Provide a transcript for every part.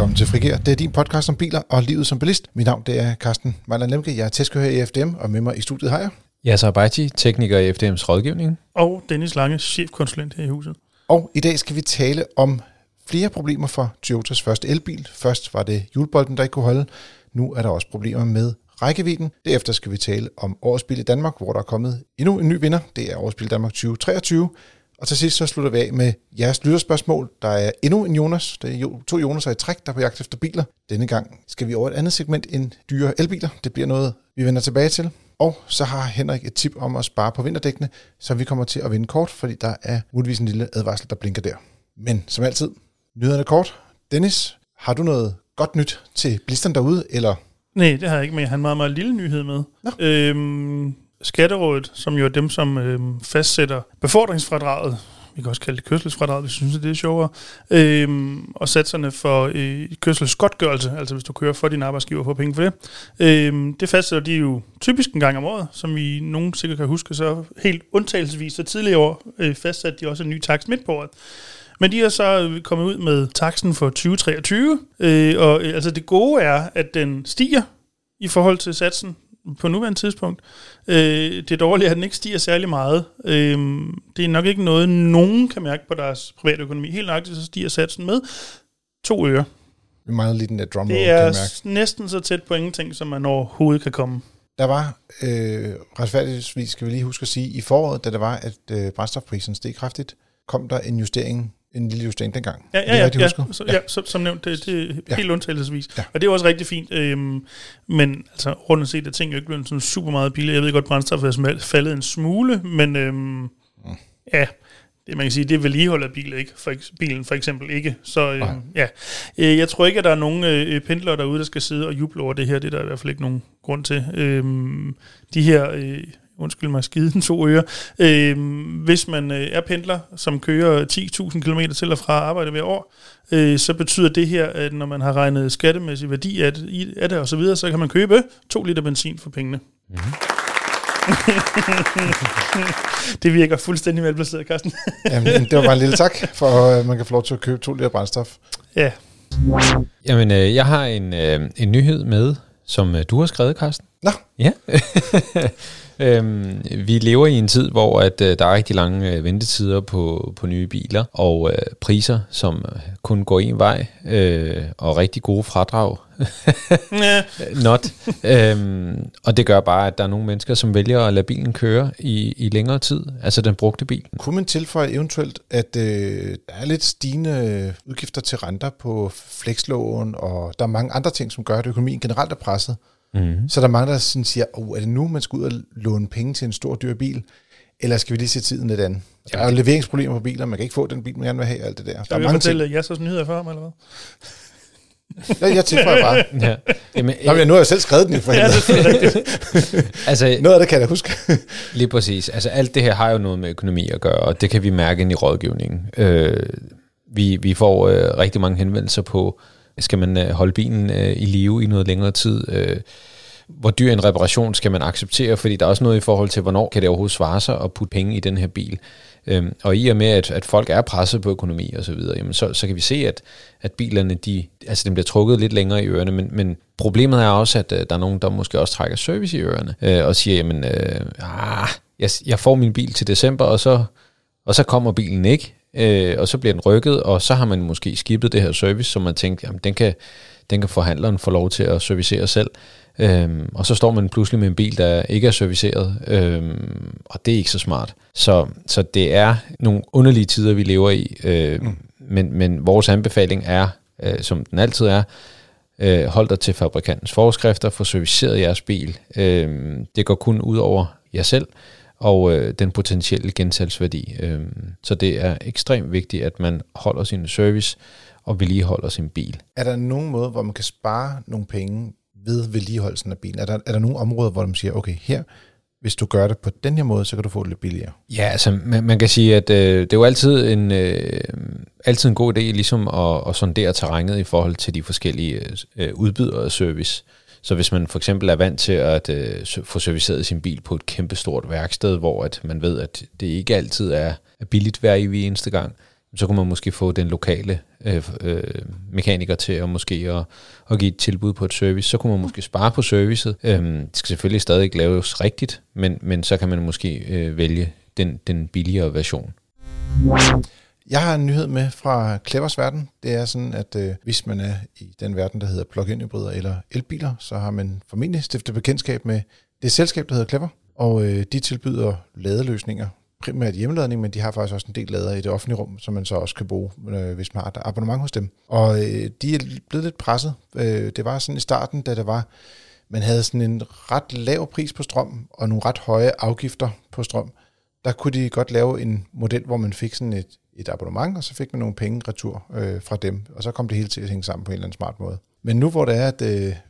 Velkommen til Frigir. Det er din podcast om biler og livet som bilist. Mit navn det er Carsten Mejland-Lemke. Jeg er testkører i FDM, og med mig i studiet har jeg Jasar Bejci, tekniker i FDM's rådgivning. Og Dennis Lange, chefkonsulent her i huset. Og i dag skal vi tale om flere problemer for Toyotas første elbil. Først var det hjulbolten, der ikke kunne holde. Nu er der også problemer med rækkevidden. Derefter skal vi tale om årets bil i Danmark, hvor der er kommet endnu en ny vinder. Det er årets bil i Danmark 2023. Og til sidst så slutter vi af med jeres lytterspørgsmål. Der er endnu en Jonas. Det er jo 2 Jonas'er i træk, der er på jagt efter biler. Denne gang skal vi over et andet segment end dyre elbiler. Det bliver noget, vi vender tilbage til. Og så har Henrik et tip om at spare på vinterdækkene, som vi kommer til at vinde kort, fordi der er muligvis en lille advarsel, der blinker der. Men som altid, nyhederne kort. Dennis, har du noget godt nyt til bilisterne derude, eller? Nej, det har jeg ikke med. Han har en meget, meget lille nyhed med. Skatterådet, som jo er dem, som fastsætter befordringsfradraget, vi kan også kalde det kørselsfradraget, hvis du synes, det er sjovere, og satserne for kørselsgodtgørelse, altså hvis du kører for din arbejdsgiver og får penge for det. Det fastsætter de jo typisk en gang om året, som vi nogen sikkert kan huske, så helt undtagelsesvis, så tidligere år fastsatte de også en ny takst midt på året. Men de er så kommet ud med taksten for 2023, og altså det gode er, at den stiger i forhold til satsen, på nuværende tidspunkt. Det dårlige er, at den ikke stiger særlig meget. Det er nok ikke noget, nogen kan mærke på deres private økonomi. Helt nøjagtigt, så stiger satsen med 2 øre. Det er meget lidt den der drumroll, det er næsten så tæt på ingenting, som man overhovedet kan komme. Der var, retfærdigvis skal vi lige huske at sige, i foråret, da det var, at brændstofprisen steg kraftigt, kom der en justering, en lille justering dengang. Som nævnt, det er helt undtagelsesvis. Ja. Og det er også rigtig fint, men altså, rundt set er ting jo ikke blevet sådan super meget billigere. Jeg ved godt, brændstoffet er faldet en smule, men man kan sige, det vedligeholder bilen for eksempel ikke. Så jeg tror ikke, at der er nogen pendlere derude, der skal sidde og juble over det her. Det er der i hvert fald ikke nogen grund til. De her... skiden 2 øre. Hvis man er pendler, som kører 10.000 km til og fra arbejde hver år, så betyder det her, at når man har regnet skattemæssig værdi af det og så videre, så kan man købe 2 liter benzin for pengene. Mm-hmm. Det virker fuldstændig malplaceret, Carsten. Jamen, det var bare en lille tak, for at man kan få lov til at købe 2 liter brændstof. Ja. Jamen, jeg har en nyhed med, som du har skrevet, Carsten. Nå. Ja. Vi lever i en tid, hvor at, der er rigtig lange ventetider på nye biler, og priser, som kun går en vej, og rigtig gode fradrag. Og det gør bare, at der er nogle mennesker, som vælger at lade bilen køre i længere tid, altså den brugte bil. Kunne man tilføje eventuelt, at der er lidt stigende udgifter til renter på flekslån, og der er mange andre ting, som gør, at økonomien generelt er presset? Mm-hmm. Så der er mange, der sådan siger, er det nu, man skal ud og låne penge til en stor, dyr bil, eller skal vi lige se tiden lidt andet? Der er jo leveringsproblemer på biler, man kan ikke få den bil, man gerne vil have, alt det der. Skal vi fortælle Jassers nyheder for ham, eller hvad? Jeg tilføjer bare. Ja. Jamen, nu har jeg selv skrevet den i noget af det kan jeg huske. Lige præcis. Altså alt det her har jo noget med økonomi at gøre, og det kan vi mærke ind i rådgivningen. Vi får rigtig mange henvendelser på, skal man holde bilen i live i noget længere tid? Hvor dyr en reparation skal man acceptere? Fordi der er også noget i forhold til, hvornår kan det overhovedet svare sig at putte penge i den her bil? Og i og med, at folk er presset på økonomi og så videre, jamen så kan vi se, at bilerne, de bliver trukket lidt længere i ørerne, men problemet er også, at der er nogen, der måske også trækker service i ørerne, og siger, jamen, jeg får min bil til december, og så kommer bilen ikke. Og så bliver den rykket, og så har man måske skippet det her service, som man tænkte, jamen den kan forhandleren få lov til at servicere selv. Og så står man pludselig med en bil, der ikke er serviceret, og det er ikke så smart. Så det er nogle underlige tider, vi lever i, men vores anbefaling er, som den altid er, hold dig til fabrikantens forskrifter, få serviceret jeres bil. Det går kun ud over jer selv og den potentielle gensalgsværdi. Så det er ekstremt vigtigt, at man holder sin service og vedligeholder sin bil. Er der nogen måde, hvor man kan spare nogle penge ved vedligeholdelsen af bilen? Er der nogle områder, hvor man siger, okay, her, hvis du gør det på den her måde, så kan du få det lidt billigere? Ja, altså man kan sige, at det er jo altid en god idé ligesom at sondere terrænet i forhold til de forskellige udbydere af service. Så hvis man for eksempel er vant til at få serviceret sin bil på et kæmpestort værksted, hvor at man ved, at det ikke altid er billigt hver eneste gang, så kunne man måske få den lokale mekaniker til at måske at give et tilbud på et service. Så kunne man måske spare på servicet. Det skal selvfølgelig stadig ikke laves rigtigt, men så kan man måske vælge den billigere version. Jeg har en nyhed med fra Clevers verden. Det er sådan, at hvis man er i den verden, der hedder plug-in hybrider eller elbiler, så har man formentlig stiftet bekendtskab med det selskab, der hedder Clever. Og de tilbyder ladeløsninger, primært hjemmeladning, men de har faktisk også en del lader i det offentlige rum, som man så også kan bruge, hvis man har et abonnement hos dem. Og de er blevet lidt presset. Det var sådan i starten, da man havde sådan en ret lav pris på strøm og nogle ret høje afgifter på strøm. Der kunne de godt lave en model, hvor man fik sådan et abonnement, og så fik man nogle penge retur fra dem, og så kom det hele til at hænge sammen på en eller anden smart måde. Men nu hvor det er,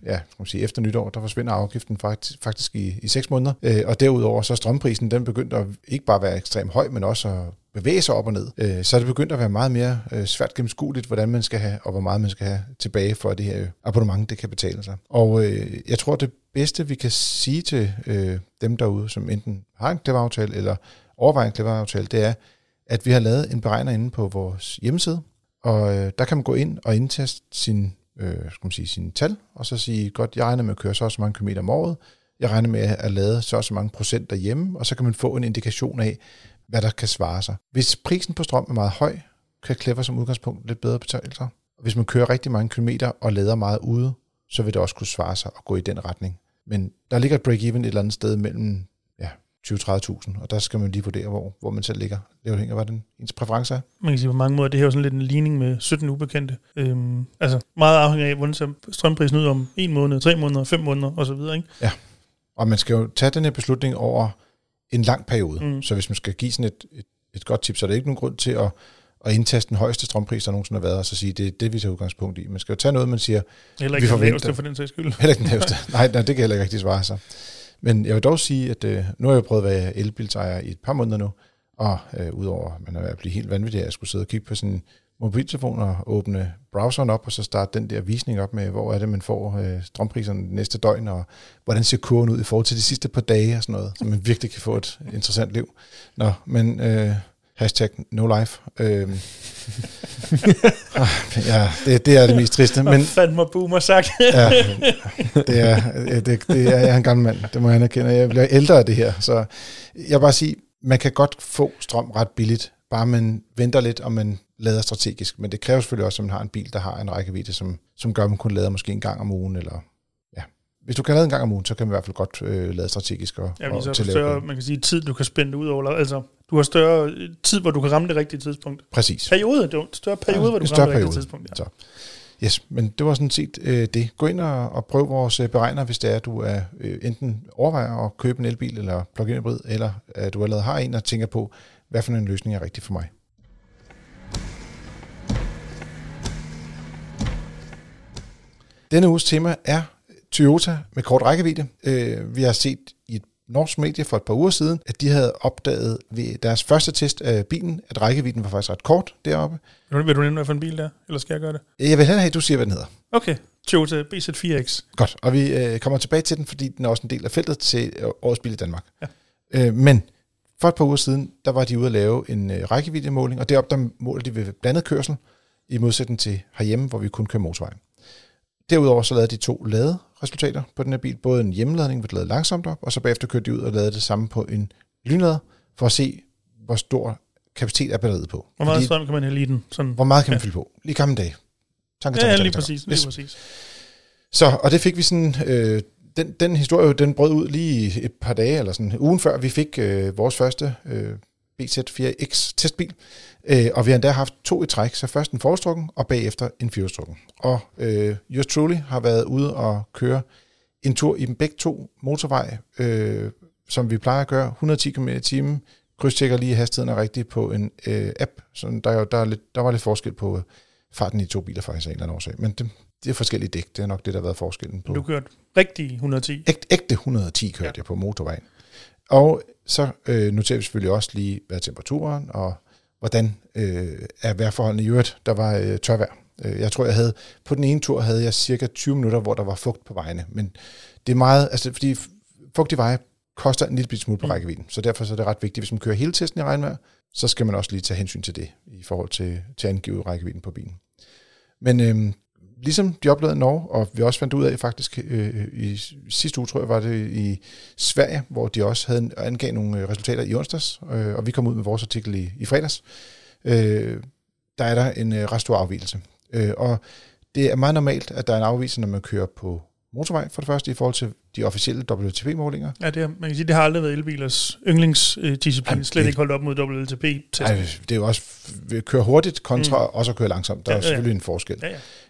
at efter nytår, der forsvinder afgiften faktisk i 6 måneder, og derudover så strømprisen, den begyndte at ikke bare være ekstremt høj, men også at bevæge sig op og ned. Så det begyndte at være meget mere svært gennemskueligt, hvordan man skal have, og hvor meget man skal have tilbage for det her abonnement, det kan betale sig. Og jeg tror, det bedste vi kan sige til dem derude, som enten har en Clever-aftale eller overvejer en Clever-aftale, det er, at vi har lavet en beregner inde på vores hjemmeside, og der kan man gå ind og indtaste sine tal, og så sige, godt, jeg regner med at køre så og så mange kilometer om året, jeg regner med at lade så og så mange procent derhjemme, og så kan man få en indikation af, hvad der kan svare sig. Hvis prisen på strøm er meget høj, kan Clever som udgangspunkt lidt bedre betale sig. Hvis man kører rigtig mange kilometer og lader meget ude, så vil det også kunne svare sig at gå i den retning. Men der ligger et break-even et eller andet sted mellem 20-30.000, og der skal man lige vurdere, hvor man selv ligger. Det afhænger, hvad ens præference er. Man kan sige, på mange måder, det her er jo sådan lidt en ligning med 17 ubekendte. Meget afhænger af, hvordan ser strømprisen ud om 1 måned, 3 måneder, 5 måneder osv., ikke? Ja, og man skal jo tage den her beslutning over en lang periode. Mm. Så hvis man skal give sådan et godt tip, så er der ikke nogen grund til at indtaste den højeste strømpris, der nogensinde har været, og så sige, det er det, vi tager udgangspunkt i. Man skal jo tage noget, man siger... Heller ikke den laveste for den sags skyld. Heller ikke den laveste. Nej, det kan heller ikke rigtig svare sig. Men jeg vil dog sige, at nu har jeg prøvet at være elbilsejer i et par måneder nu, og udover at man er ved at blive helt vanvittig, at jeg skulle sidde og kigge på sin mobiltelefon og åbne browseren op, og så starte den der visning op med, hvor er det, man får strømpriserne næste døgn, og hvordan ser kurven ud i forhold til de sidste par dage og sådan noget, så man virkelig kan få et interessant liv. Nå, men... #nolife. Ja, det er det mest triste. Men fandme boomer sagt. Ja, det er jeg er en gammel mand. Det må jeg anerkende. Jeg bliver ældre af det her. Så jeg vil bare sige, man kan godt få strøm ret billigt, bare man venter lidt, og man lader strategisk. Men det kræver selvfølgelig også, at man har en bil, der har en rækkevidde, som gør, at man kun lader måske en gang om ugen eller... Hvis du kan lade en gang om ugen, så kan man i hvert fald godt lade strategisk og så større, man kan sige, tid, du kan spænde ud over. Altså, du har større tid, hvor du kan ramme det rigtige tidspunkt. Præcis. Det er en større periode, hvor du kan ramme det rigtige tidspunkt. Ja. Så. Yes, men det var sådan set det. Gå ind og prøv vores beregner, hvis det er, at du er, enten overvejer at købe en elbil eller plug-in hybrid, eller at du allerede har en og tænker på, hvad for en løsning er rigtig for mig. Denne uges tema er Toyota med kort rækkevidde. Vi har set i et norsk medie for et par uger siden, at de havde opdaget ved deres første test af bilen, at rækkevidden var faktisk ret kort deroppe. Vil du nævne, hvad for en bil der? Eller skal jeg gøre det? Jeg vil hellere have, at du siger, hvad den hedder. Okay, Toyota BZ4X. Godt, og vi kommer tilbage til den, fordi den er også en del af feltet til årets bil i Danmark. Ja. Men for et par uger siden, der var de ude at lave en rækkeviddemåling, og deroppe der måler de ved blandet kørsel, i modsætning til herhjemme, hvor vi kun kører motorvejen. Derudover så lavede de 2 laderesultater på den her bil. Både en hjemmeladning, hvor de lavede langsomt op, og så bagefter kørte de ud og lavede det samme på en lynlader, for at se, hvor stor kapacitet er batteriet på. Hvor meget strøm kan man have i den? Sådan. Hvor meget kan man fylde på? Lige gamle dage. Præcis. Så, og det fik vi sådan... Den historie, den brød ud lige et par dage, eller sådan ugen før, vi fik vores første BZ4X testbil. Og vi har endda haft 2 i træk, så først en forstrukken og bagefter en firstrukken. Og yours truly har været ude og køre en tur i begge 2 motorvej, som vi plejer at gøre, 110 km i timen, krydstjekker lige hastigheden er rigtig på en app, så der var lidt forskel på farten i 2 biler faktisk af en eller anden årsag, men det er forskellige dæk, det er nok det, der har været forskellen på. Du kørte rigtig 110? Ægte 110 kørte jeg på motorvejen. Og så noterer vi selvfølgelig også lige, hvad temperaturen og hvordan er vejrforholdene i øvrigt. Der var tørvejr. Jeg tror, jeg havde på den ene tur havde jeg cirka 20 minutter, hvor der var fugt på vejene. Men det er meget, altså fordi fugtige veje koster en lille smule på rækkevidden, så derfor så er det ret vigtigt, hvis man kører hele testen i regnvejr, så skal man også lige tage hensyn til det i forhold til at angive rækkevidden på bilen. Men ligesom de oplevede i Norge, og vi også fandt ud af faktisk i sidste uge, tror jeg, var det i Sverige, hvor de også havde angav nogle resultater i onsdags, og vi kom ud med vores artikel i fredags, der er der en ret stor afvigelse. Og det er meget normalt, at der er en afvigelse, når man kører på motorvej, for det første i forhold til de officielle WLTP-målinger. Ja, det er, man kan sige, det har aldrig været elbilers yndlingsdisciplin, slet ikke holdt op mod WLTP. Nej, det er jo også at køre hurtigt kontra også at køre langsomt. Der er selvfølgelig en forskel.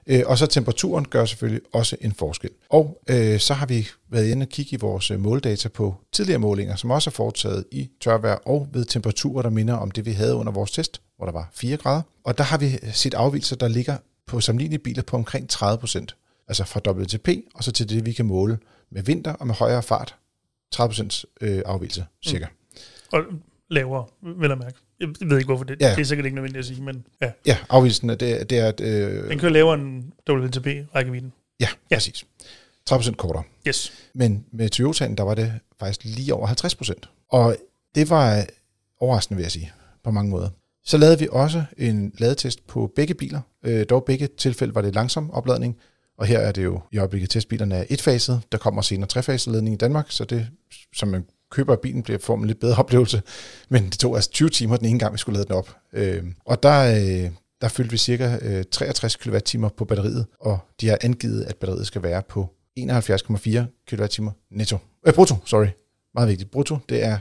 Ja. Og så temperaturen gør selvfølgelig også en forskel. Og så har vi været inde og kigge i vores måledata på tidligere målinger, som også er foretaget i tørvejr og ved temperaturer, der minder om det, vi havde under vores test, hvor der var 4 grader. Og der har vi set afvigelser, der ligger på sammenlignelige biler på omkring 30%. Altså fra WLTP, og så til det, vi kan måle med vinter og med højere fart. 30% afvigelse, cirka. Og lavere, vel at mærke. Jeg ved ikke, hvorfor det er sikkert ikke nødvendigt at sige, men ja. Ja, afvigelsen er at... den kører lavere end WLTP-rækkevidden. Ja, præcis. 30% kortere. Yes. Men med Toyotaen, der var det faktisk lige over 50%. Og det var overraskende, vil jeg sige, på mange måder. Så lavede vi også en ladetest på begge biler. Dog begge tilfælde var det langsom opladning. Og her er det jo i øjeblikket testbilerne er etfaset. Der kommer senere trefaseledning i Danmark, så det, som man køber af bilen, får man en lidt bedre oplevelse. Men det tog altså 20 timer den ene gang, vi skulle lade den op. Og der fyldte vi cirka 63 kWh på batteriet, og de har angivet, at batteriet skal være på 71,4 kWh netto. Brutto, sorry. Meget vigtigt. Brutto, det er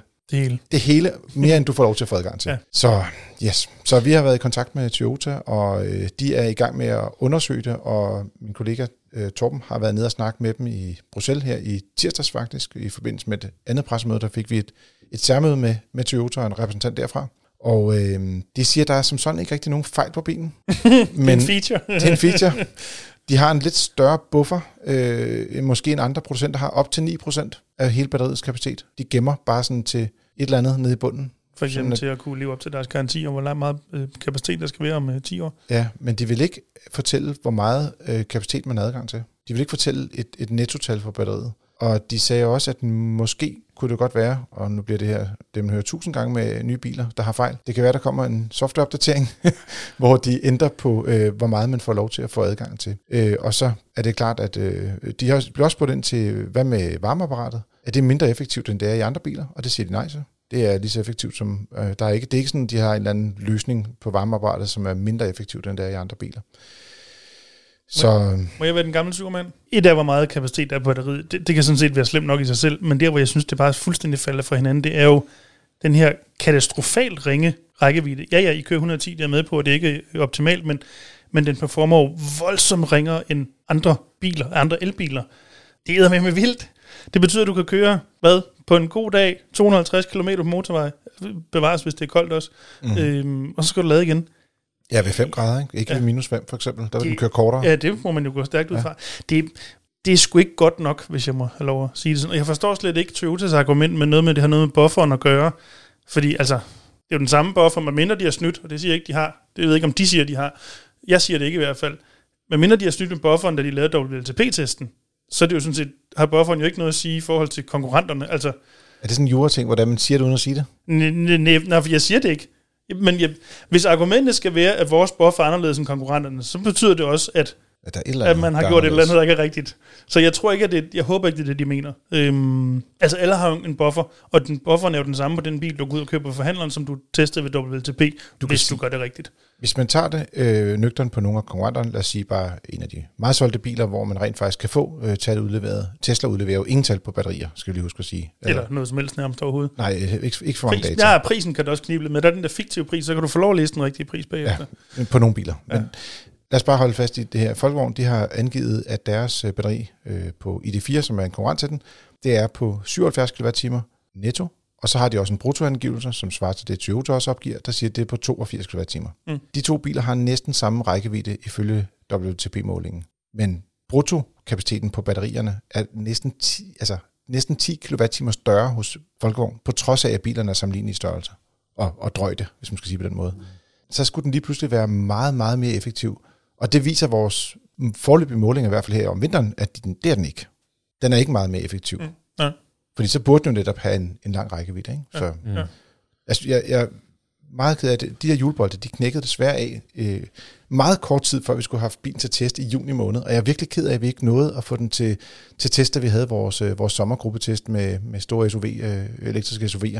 det hele, mere end du får lov til at få adgang til. Ja. Så yes, så vi har været i kontakt med Toyota, og de er i gang med at undersøge det, og min kollega Torben har været nede og snakke med dem i Bruxelles her i tirsdags faktisk, i forbindelse med et andet pressemøde, der fik vi et særmøde med Toyota og en repræsentant derfra. Og de siger, at der er som sådan ikke rigtig nogen fejl på bilen. Men det er en feature. De har en lidt større buffer, måske end andre producenter har, op til 9% af hele batteriets kapacitet. De gemmer bare sådan til et eller andet nede i bunden. For eksempel til at kunne leve op til deres garanti om, hvor meget kapacitet der skal være om 10 år. Ja, men de vil ikke fortælle, hvor meget kapacitet man har adgang til. De vil ikke fortælle et nettotal for batteriet. Og de sagde også, at måske kunne det godt være, og nu bliver det her, det man hører 1000 gange med nye biler, der har fejl. Det kan være, der kommer en softwareopdatering, hvor de ændrer på, hvor meget man får lov til at få adgang til. Og så er det klart, at de har også spurgt ind til, hvad med varmeapparatet? Er det mindre effektivt, end det er i andre biler? Og det siger de nej til. Det er lige så effektivt som, det er ikke sådan, de har en eller anden løsning på varmeapparatet, som er mindre effektivt, end det er i andre biler. Så må jeg være den gamle supermand? Et af, hvor meget kapacitet der er på batteriet, det kan sådan set være slemt nok i sig selv, men der, hvor jeg synes, det bare fuldstændig falder fra hinanden, det er jo den her katastrofalt ringe rækkevidde. Ja, I kører 110, der er med på, og det er ikke optimalt, men den performer jo voldsomt ringere end andre elbiler. Det æder med vildt. Det betyder, at du kan køre, på en god dag, 250 km på motorvej, bevares, hvis det er koldt også, og så skal du lade igen. Ja, ved 5 grader, ikke ved minus 5 for eksempel, der vil den køre kortere. Ja, det må man jo gå stærkt ud fra. Det er sgu ikke godt nok, hvis jeg må have lov at sige det sådan. Og jeg forstår slet ikke Toyotas argument med noget med, det har noget med bufferen at gøre, fordi altså, det er jo den samme buffer, man minder de har snydt, og det siger jeg ikke, de har. Det ved jeg ikke, om de siger, de har. Jeg siger det ikke i hvert fald. Men minder de har snydt med bufferen, da de lavede WLTP-testen, så er det jo sådan set, har bufferen jo ikke noget at sige i forhold til konkurrenterne. Altså, er det sådan en jura-ting, hvordan man siger det uden at sige det? Nej, for jeg siger det ikke. Men hvis argumentet skal være, at vores buffer er anderledes end konkurrenterne, så betyder det også, at man har gjort et eller andet, der ikke er rigtigt. Så jeg tror ikke, jeg håber ikke, det er det, de mener. Altså, alle har jo en buffer, og bufferen er jo den samme på den bil, du går ud og køber forhandleren, som du testede ved WLTP, hvis du gør det rigtigt. Hvis man tager det nøgteren på nogle af konkurrenterne, lad os sige bare en af de meget solgte biler, hvor man rent faktisk kan få tal udleveret. Tesla udleverer jo ingen tal på batterier, skal vi lige huske at sige. Eller noget som helst nærmest overhovedet. Nej, ikke for mange data. Nej, prisen kan du også knible med. Der er den der fiktive pris, så kan du få lov at læse den rigtige pris bagefter. Ja, på nogle biler. Ja. Men lad os bare holde fast i det her. Volkswagen, de har angivet, at deres batteri på ID4, som er en konkurrent til den, det er på 77 kWh netto. Og så har de også en bruttoangivelse, som svarer til det, Toyota også opgiver, der siger, at det er på 82 kWh. De to biler har næsten samme rækkevidde ifølge WLTP-målingen. Men bruttokapaciteten på batterierne er næsten 10 kWh større hos Volkswagen, på trods af, at bilerne er sammenlignet i størrelse og drøjde, hvis man skal sige på den måde. Så skulle den lige pludselig være meget, meget mere effektiv. Og det viser vores forløbige målinger, i hvert fald her om vinteren, at det er den ikke. Den er ikke meget mere effektiv. Fordi så burde den jo netop have en lang rækkevidde. Ikke? Så, altså, jeg meget ked af det. De her hjulbolde, de knækkede desværre af meget kort tid, før vi skulle have haft bilen til test i juni måned. Og jeg er virkelig ked af, at vi ikke nåede at få den til test, da vi havde vores sommergruppetest med store SUV, elektriske SUV'er.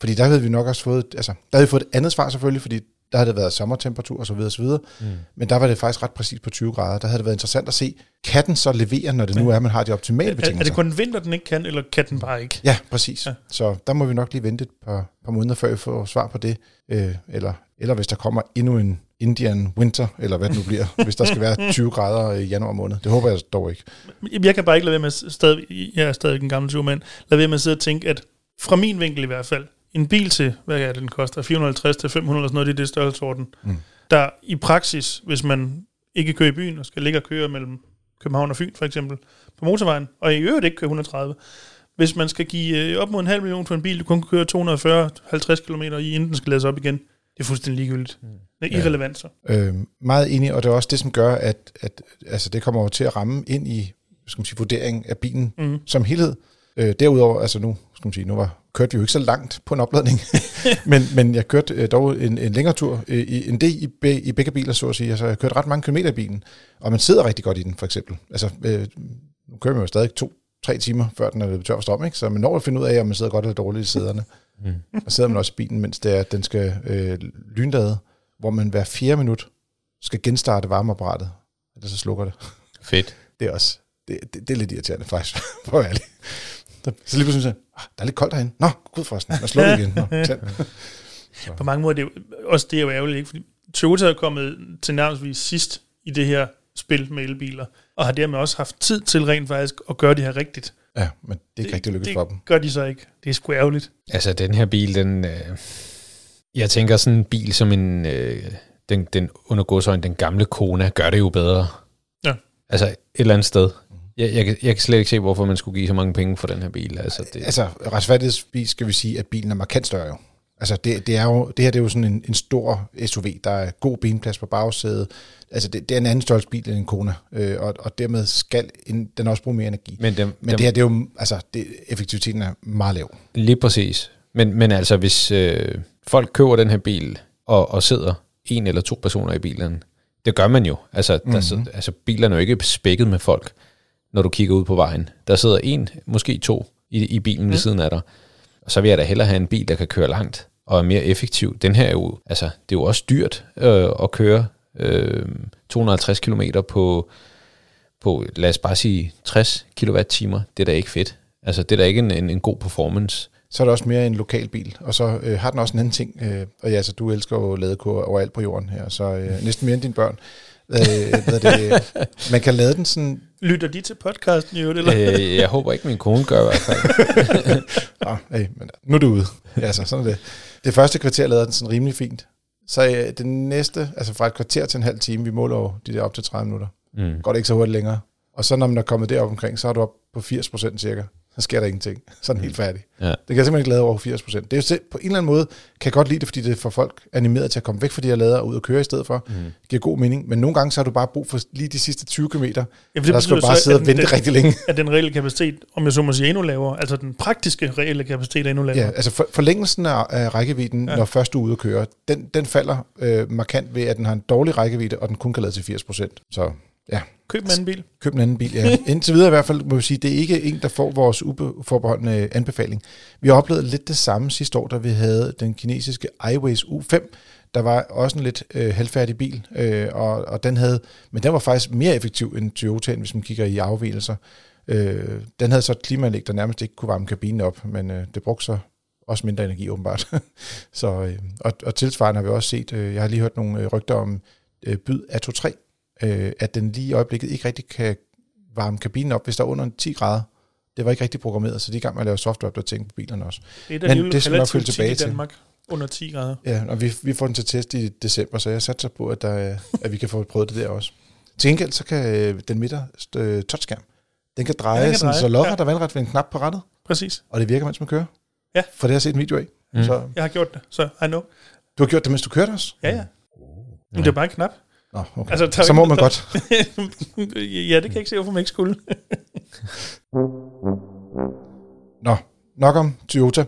Fordi der havde vi nok også fået, der havde vi fået et andet svar selvfølgelig, fordi der havde det været sommertemperatur osv. osv. Mm. Men der var det faktisk ret præcis på 20 grader. Der havde det været interessant at se, kan den så levere, når det nu er, man har de optimale betingelser? Er det kun vinter, den ikke kan, eller kan den bare ikke? Ja, præcis. Ja. Så der må vi nok lige vente et par måneder, før vi får svar på det. Eller hvis der kommer endnu en Indian winter, eller hvad det nu bliver, hvis der skal være 20 grader i januar måned. Det håber jeg dog ikke. Jeg kan bare ikke lade være med, jeg er stadig en gammel tjuvmand, lade være med at sidde og tænke, at fra min vinkel i hvert fald, en bil til, hvad er det, den koster, 450-500 eller sådan noget, det er størrelsesorden, der i praksis, hvis man ikke kører i byen og skal ligge og køre mellem København og Fyn for eksempel, på motorvejen, og i øvrigt ikke kører 130, hvis man skal give op mod 500.000 for en bil, du kun kan køre 240-50 km i, inden den skal lades op igen, det er fuldstændig ligegyldigt. Det er irrelevant så. Meget enig, og det er også det, som gør, at det kommer til at ramme ind i, skal man sige, vurderingen af bilen som helhed. Derudover, nu, skal man sige, kørte vi jo ikke så langt på en opladning, men jeg kørte dog en længere tur end det i begge biler, så at sige. Altså, jeg kørte ret mange kilometer i bilen, og man sidder rigtig godt i den, for eksempel. Nu kører man jo stadig 2-3 timer, før den er løbet tør for strøm, ikke? Så man når at finde ud af, om man sidder godt eller dårligt i sæderne. Og sidder man også i bilen, mens den skal lynlade, hvor man hver 4 minut skal genstarte varmeapparatet, eller så slukker det. Fedt. Det er også... Det er lidt irriterende, faktisk. For at være ærlig. Så lige pludselig siger der er lidt koldt derinde. Nå, gud forresten. Lad os slå det igen. På mange måder, det er jo ærgerligt, ikke? Fordi Toyota er kommet til nærmest sidst i det her spil med elbiler, og har dermed også haft tid til rent faktisk at gøre det her rigtigt. Ja, men det er ikke rigtig lykkedes for dem. Det gør de så ikke. Det er sgu ærgerligt. Altså, den her bil, jeg tænker sådan en bil som en... den undergåsøjne, den gamle Kona, gør det jo bedre. Ja. Altså, et eller andet sted. Jeg kan slet ikke se, hvorfor man skulle give så mange penge for den her bil. Retfærdigvis skal vi sige, at bilen er markant større jo. Altså, det her er jo sådan en stor SUV, der er god benplads på bagsædet. Altså, det er en anden størrelse bil end en Kona, og dermed skal den også bruge mere energi. Men det her, det er jo, effektiviteten er meget lav. Lige præcis. Men altså, hvis folk køber den her bil, og sidder en eller to personer i bilen, det gør man jo. Bilerne er jo ikke spækket med folk. Når du kigger ud på vejen. Der sidder en, måske to, i bilen ved siden af dig. Og så vil jeg da hellere have en bil, der kan køre langt og er mere effektiv. Den her er jo, det er jo også dyrt at køre 250 km på, lad os bare sige, 60 kWh. Det er da ikke fedt. Altså, det er da ikke en god performance. Så er det også mere en lokal bil, og så har den også en anden ting. Du elsker jo ladekurve overalt på jorden her, så næsten mere end dine børn. Man kan lade den sådan... Lytter de til podcasten, jo? Eller? Jeg håber ikke, min kone gør i hvert fald. Men nu er du ude. Sådan er det. Det første kvarter lader den sådan rimelig fint. Så det næste, fra et kvarter til en halv time, vi måler jo de der op til 30 minutter. Går det ikke så hurtigt længere. Og så når man er kommet derop omkring, så er du op på 80% cirka. Så sker der ingenting. Så er den helt færdig. Ja. Det kan jeg simpelthen ikke lade over 80%. Det er jo på en eller anden måde, kan jeg godt lide det, fordi det får folk animeret til at komme væk fra de her lader og ud og køre i stedet for. Det giver god mening. Men nogle gange så har du bare brug for lige de sidste 20 km. Der skal du bare sidde og vente rigtig længe. At den reelle kapacitet, om jeg så må sige, endnu lavere. Altså den praktiske reelle kapacitet er endnu lavere. Ja, forlængelsen af rækkevidden, når først du er ude og køre, den falder markant ved, at den har en dårlig rækkevidde, og den kun kan lade til 80%. Så... Ja. Køb en anden bil, ja. Indtil videre i hvert fald, må vi sige, det er ikke en, der får vores uforbeholdende anbefaling. Vi har oplevet lidt det samme sidste år, da vi havde den kinesiske Iways U5. Der var også en lidt halvfærdig bil, og den havde, men den var faktisk mere effektiv end Toyotaen, hvis man kigger i afvigelser. Den havde så et klimaanlæg, der nærmest ikke kunne varme kabinen op, men det brugte så også mindre energi åbenbart. Og tilsvarende har vi også set, jeg har lige hørt nogle rygter om BYD Atto 3, at den lige i øjeblikket ikke rigtig kan varme kabinen op, hvis der er under 10 grader. Det var ikke rigtig programmeret, så de er i gang med at lave softwareopdatering på bilerne også. Men det skal nok følge tilbage til. Danmark under 10 grader. Ja, og vi får den til test i december, så jeg satser på, at vi kan få prøvet det der også. Til gengæld, så kan den midterste touchskærm, den kan dreje, sådan, så lodret og vandret ved en knap på rattet. Præcis. Og det virker, mens man kører. Ja. For det har jeg set en video af. Så. Jeg har gjort det, så I know. Du har gjort det, mens du kørte også? Ja. Men det er bare en knap. Oh, okay. Så må man godt. Ja, det kan jeg ikke se, hvorfor man ikke skulle. Nå, nok om Toyota.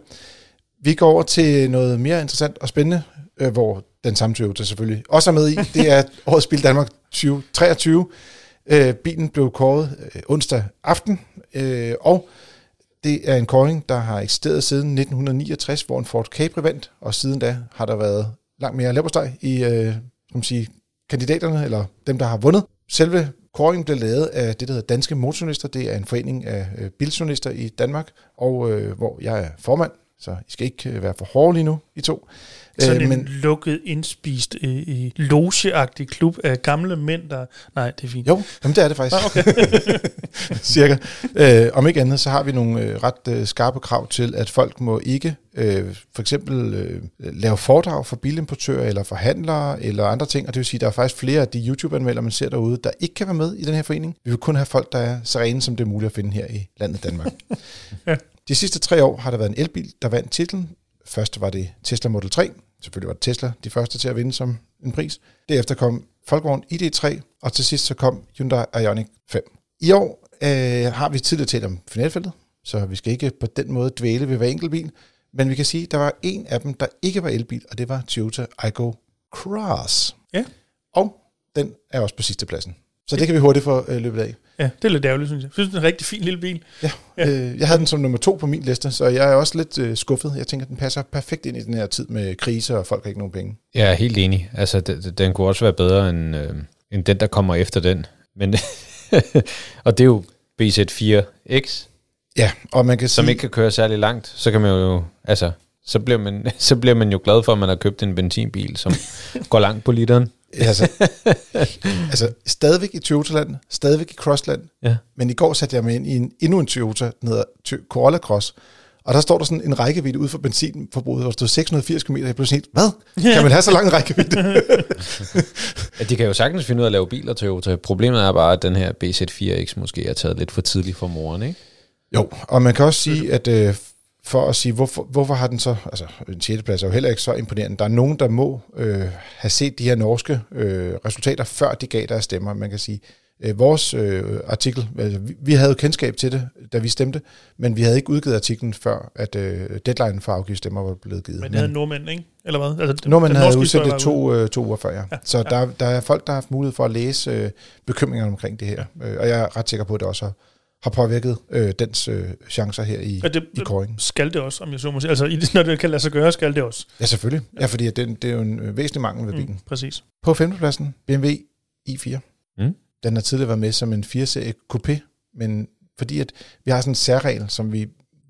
Vi går over til noget mere interessant og spændende, hvor den samme Toyota selvfølgelig også er med i. Det er årets bil Danmark 2023. Bilen blev kåret onsdag aften, og det er en kåring, der har eksisteret siden 1969, hvor en Ford Capri vandt, og siden da har der været langt mere leverpostej i kandidaterne, eller dem, der har vundet. Selve kåringen blev lavet af det, der hedder Danske Motorjournalister. Det er en forening af biljournalister i Danmark, og hvor jeg er formand, så I skal ikke være for hårde lige nu, I to. Sådan en lukket, indspist, logeagtig klub af gamle mænd, der... Nej, det er fint. Jo, jamen det er det faktisk. Ah, okay. Cirka. Om ikke andet, så har vi nogle ret skarpe krav til, at folk må ikke for eksempel lave foredrag for bilimportører eller forhandlere eller andre ting. Og det vil sige, at der er faktisk flere af de YouTube-anmeldere, man ser derude, der ikke kan være med i den her forening. Vi vil kun have folk, der er så rene, som det er muligt at finde her i landet Danmark. Ja. De sidste 3 år har der været en elbil, der vandt titlen. Først var det Tesla Model 3. Selvfølgelig var det Tesla de første til at vinde som en pris. Derefter kom Volkswagen ID3, og til sidst så kom Hyundai Ioniq 5. I år har vi tidligere talt om finalfeltet, så vi skal ikke på den måde dvæle ved hver enkelt bil. Men vi kan sige, at der var en af dem, der ikke var elbil, og det var Toyota Aygo Cross. Ja. Og den er også på sidste pladsen. Så det kan vi hurtigt få løbet af. Ja, det er lidt ærgerligt, synes jeg. Jeg synes, det er en rigtig fin lille bil. Ja, jeg havde den som nummer 2 på min liste, så jeg er også lidt skuffet. Jeg tænker, at den passer perfekt ind i den her tid med kriser, og folk har ikke nogen penge. Jeg er helt enig. Altså, den kunne også være bedre end den, der kommer efter den. Men og det er jo BZ4X, ja, og man kan som sige, ikke kan køre særlig langt. Så kan man jo... Altså, så bliver man jo glad for, at man har købt en benzinbil, som går langt på literen. altså stadigvæk i Toyota-land, stadigvæk i Crossland, ja. Men i går satte jeg mig ind i endnu en Toyota, den hedder Corolla Cross, og der står der sådan en rækkevidde ude for benzinforbruget, hvor der stod 680 km, jeg blev sådan helt, hvad? Kan man have så lang en rækkevidde? Ja, de kan jo sagtens finde ud af at lave biler, Toyota. Problemet er bare, at den her BZ4X måske er taget lidt for tidligt for moren, ikke? Jo, og man kan også sige, at... for at sige, hvorfor har den så... Altså, en 6. plads er jo heller ikke så imponerende. Der er nogen, der må have set de her norske resultater, før de gav deres stemmer, man kan sige. Vores artikel... Altså, vi havde jo kendskab til det, da vi stemte, men vi havde ikke udgivet artiklen, før at deadline for at afgive stemmer var blevet givet. Men det havde nordmænd, ikke? Eller hvad? Altså, nordmænd havde udsendt det 2 uger før, ja. Så der er folk, der har haft mulighed for at læse bekymringerne omkring det her. Ja. Og jeg er ret sikker på, at det også har påvirket dens chancer her i kåringen. Skal det også, om jeg så må sige. Altså, når det kan lade sig gøre, skal det også. Ja, selvfølgelig. Ja, fordi det er jo en væsentlig mangel ved bilen. Præcis. På 5. pladsen, BMW i4. Den har tidligere været med som en 4-serie coupé, men fordi at vi har sådan en særregel, som vi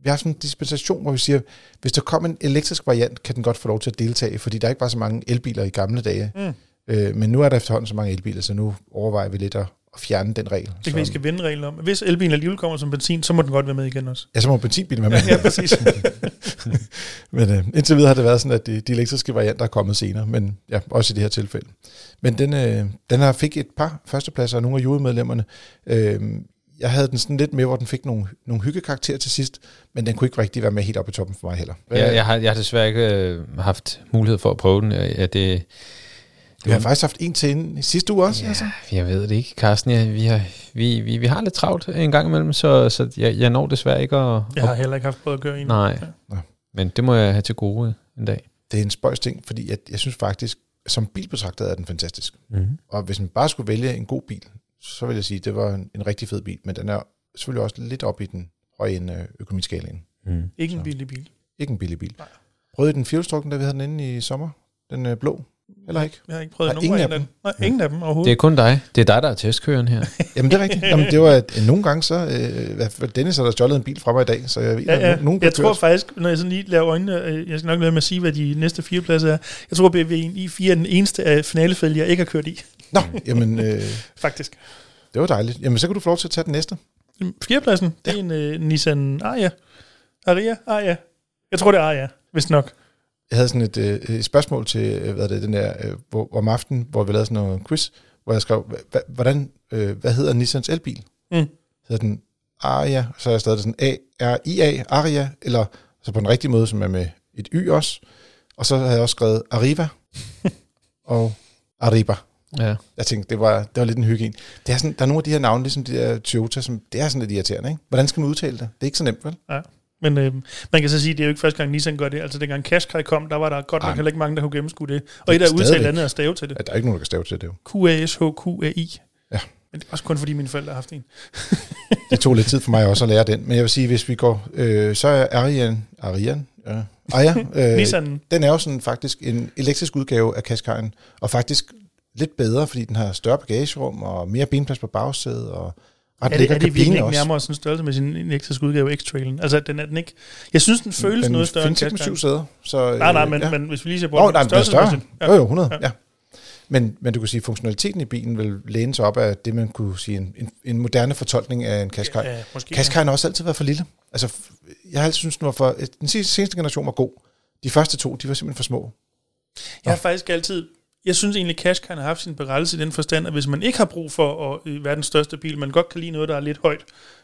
har sådan en dispensation, hvor vi siger, hvis der kommer en elektrisk variant, kan den godt få lov til at deltage, fordi der ikke var så mange elbiler i gamle dage. Men nu er der efterhånden så mange elbiler, så nu overvejer vi lidt at fjerne den regel. Det kan vi skal vende reglen om. Hvis elbilen alligevel kommer som benzin, så må den godt være med igen også. Ja, så må benzinbilen være med. Ja, præcis. Men indtil videre har det været sådan, at de elektriske varianter er kommet senere, men ja, også i det her tilfælde. Men den har fik et par førstepladser af nogle af jurymedlemmerne. Jeg havde den sådan lidt med, hvor den fik nogle hyggekarakterer til sidst, men den kunne ikke rigtig være med helt oppe i toppen for mig heller. Ja, jeg har desværre ikke haft mulighed for at prøve den. Ja, det... Vi har faktisk haft en til inden sidste uge også. Ja, altså. Jeg ved det ikke, Carsten. Ja, vi har lidt travlt en gang imellem, så jeg når desværre ikke at... Jeg har heller ikke haft prøvet at køre en. Nej, ja. Men det må jeg have til gode en dag. Det er en spøjs ting, fordi jeg synes faktisk, som bilbetragter er den fantastisk. Mm-hmm. Og hvis man bare skulle vælge en god bil, så vil jeg sige, at det var en rigtig fed bil, men den er selvfølgelig også lidt op i den høje økonomiskalaen. Ikke en billig bil. Ikke en billig bil. Nej. Prøvede den fjolstrukken, da vi havde den inde i sommer? Den blå? Eller ikke? Jeg har ikke prøvet nogen af dem. Nej, ingen af dem overhovedet. Det er kun dig. Det er dig, der er testkøren her. Jamen, det er rigtigt. Jamen, det var, at nogle gange så... Dennis har der stjålet en bil fra mig i dag, så jeg ved, jeg tror faktisk, når jeg sådan lige laver øjnene, jeg skal nok lade mig at sige, hvad de næste 4 pladser er. Jeg tror, at BV'en i4 er den eneste af finalefælde, jeg ikke har kørt i. Nå, jamen... Faktisk. Det var dejligt. Jamen, så kan du få lov til at tage den næste. 4. pladsen, det er en Nissan Ariya. Jeg tror, det er Ariya, hvis nok. Jeg havde sådan et spørgsmål til, hvad det den der, om aftenen, hvor vi lavede sådan noget quiz, hvor jeg skrev, hvad hedder Nissans elbil? Hedder den Ariya, så har jeg stadig sådan A-R-I-A, Ariya, eller så på den rigtige måde, som er med et Y også. Og så havde jeg også skrevet Arriva og Arriba. Ja. Jeg tænkte, det var lidt en hygge en. Der er nogle af de her navne, ligesom de der Toyota, som det er sådan lidt irriterende, ikke? Hvordan skal man udtale det? Det er ikke så nemt, vel? Ja. Men man kan så sige, at det er jo ikke første gang, Nissan gør det. Altså dengang Qashqai kom, der var der godt nok heller ikke mange, der kunne gennemskue det. Og et af udtalt andet er stave til det. Ja, der er ikke nogen, der kan stave til det. QASHQAI. Ja. Men det er også kun fordi mine forældre har haft en. Det tog lidt tid for mig også at lære den. Men jeg vil sige, hvis vi går, så er Nissan. Den er jo sådan faktisk en elektrisk udgave af Qashqai'en. Og faktisk lidt bedre, fordi den har større bagagerum og mere benplads på bagsædet og ret lækker kabine også. Er det virkelig ikke nærmere sådan en størrelse med sin elektrisk udgave X-Trailen? Altså, den ikke... Jeg synes, den føles den noget større end Qashqai'en. Den findes ikke med 7 sæder. Men hvis vi lige ser på den størrelse... Ja. Jo, 100, ja. Men du kan sige, at funktionaliteten i bilen vil læne sig op af det, man kunne sige, en moderne fortolkning af en Qashqai. Qashqai'en har også altid været for lille. Altså, jeg har altid syntes, den var for... Den seneste generation var god. De første 2, de var simpelthen for små. Jeg har faktisk altid... Jeg synes egentlig, at Qashqai'en har haft sin berettelse i den forstand, at hvis man ikke har brug for at være den største bil, man godt kan lide noget, der er lidt højt,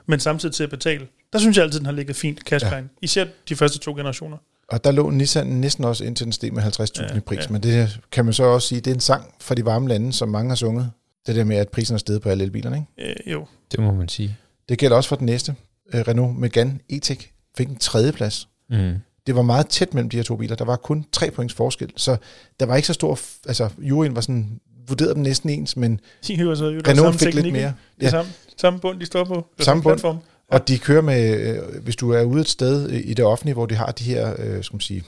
men samtidig til at betale, der synes jeg altid, den har ligget fint, Qashqai'en. Ja. Især de første 2 generationer. Og der lå Nissan næsten også indtil den steg med 50.000 i pris, men det kan man så også sige, det er en sang fra de varme lande, som mange har sunget. Det der med, at prisen er steget på alle elbilerne, ikke? Jo. Det må man sige. Det gælder også for den næste. Renault Megane E-Tec fik en 3. plads. Mm. Det var meget tæt mellem de her 2 biler. Der var kun 3 points forskel, så der var ikke så stor... Altså, juryen var sådan... Vurderede dem næsten ens, men Renault fik lidt mere. Ja. Samme bund, de står på. Samme bund. Platform. Ja. Og de kører med... Hvis du er ude et sted i det offentlige, hvor de har de her, skal man sige,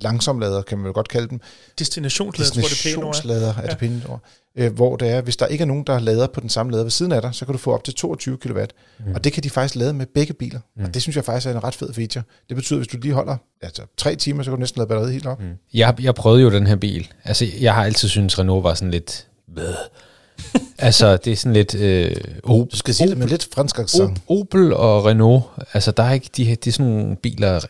langsomlader, kan man jo godt kalde dem. Destinationslader, er det pænt ord. Hvor det er, hvis der ikke er nogen, der lader på den samme lader ved siden af dig, så kan du få op til 22 kW. Mm. Og det kan de faktisk lade med begge biler. Mm. Og det synes jeg faktisk er en ret fed feature. Det betyder, at hvis du lige holder 3 timer, så kan du næsten lade batteriet helt op. Mm. Jeg prøvede jo den her bil. Altså, jeg har altid syntes, Renault var sådan lidt... altså, det er sådan lidt... du skal sige det med lidt fransk accent. Opel og Renault, altså, der er ikke de er sådan nogle biler,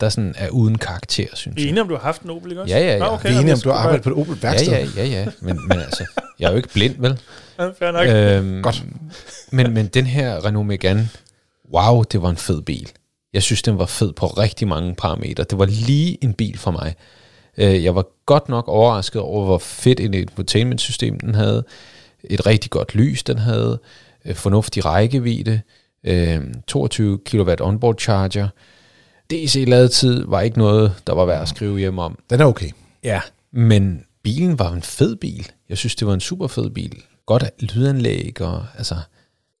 der sådan er uden karakter, synes jeg. Vi er enige om, du har haft en Opel, ikke også? Ja. Ah, okay, vi er enige om, du har arbejdet på et Opel-værksted. Ja. Men altså, jeg er jo ikke blind, vel? Ja, fair nok. Godt. men den her Renault Megane, wow, det var en fed bil. Jeg synes, den var fed på rigtig mange parametre. Det var lige en bil for mig. Jeg var godt nok overrasket over, hvor fedt et infotainmentsystem den havde. Et rigtig godt lys, den havde. Fornuftig rækkevidde. 22 kW onboard charger. DC-ladetid var ikke noget, der var værd at skrive hjem om. Den er okay. Ja, men bilen var en fed bil. Jeg synes, det var en super fed bil. Godt lydanlæg og altså...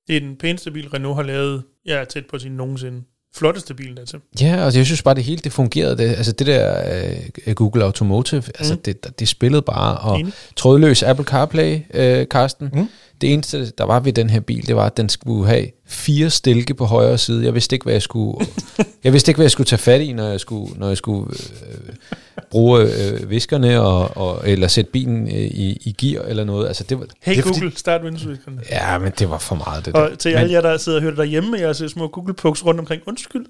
Det er den pæneste bil, Renault har lavet. Jeg er tæt på sin nogensinde. Flotteste bilen altså. Ja, og jeg synes bare, det hele det fungerede. Altså det der Google Automotive, altså det spillede bare. Og trådløs Apple CarPlay, Carsten. Det eneste, der var ved den her bil, det var, at den skulle have 4 stilke på højre side. Jeg vidste ikke, hvad jeg skulle, tage fat i, når jeg skulle bruge viskerne og eller sætte bilen i gear eller noget. Altså, det var, hey det, Google, fordi, start vinduesviskerne. Ja, men det var for meget det. Og der. Til alle jer, der sidder og hører derhjemme, jeg ser små Google-puks rundt omkring. Undskyld.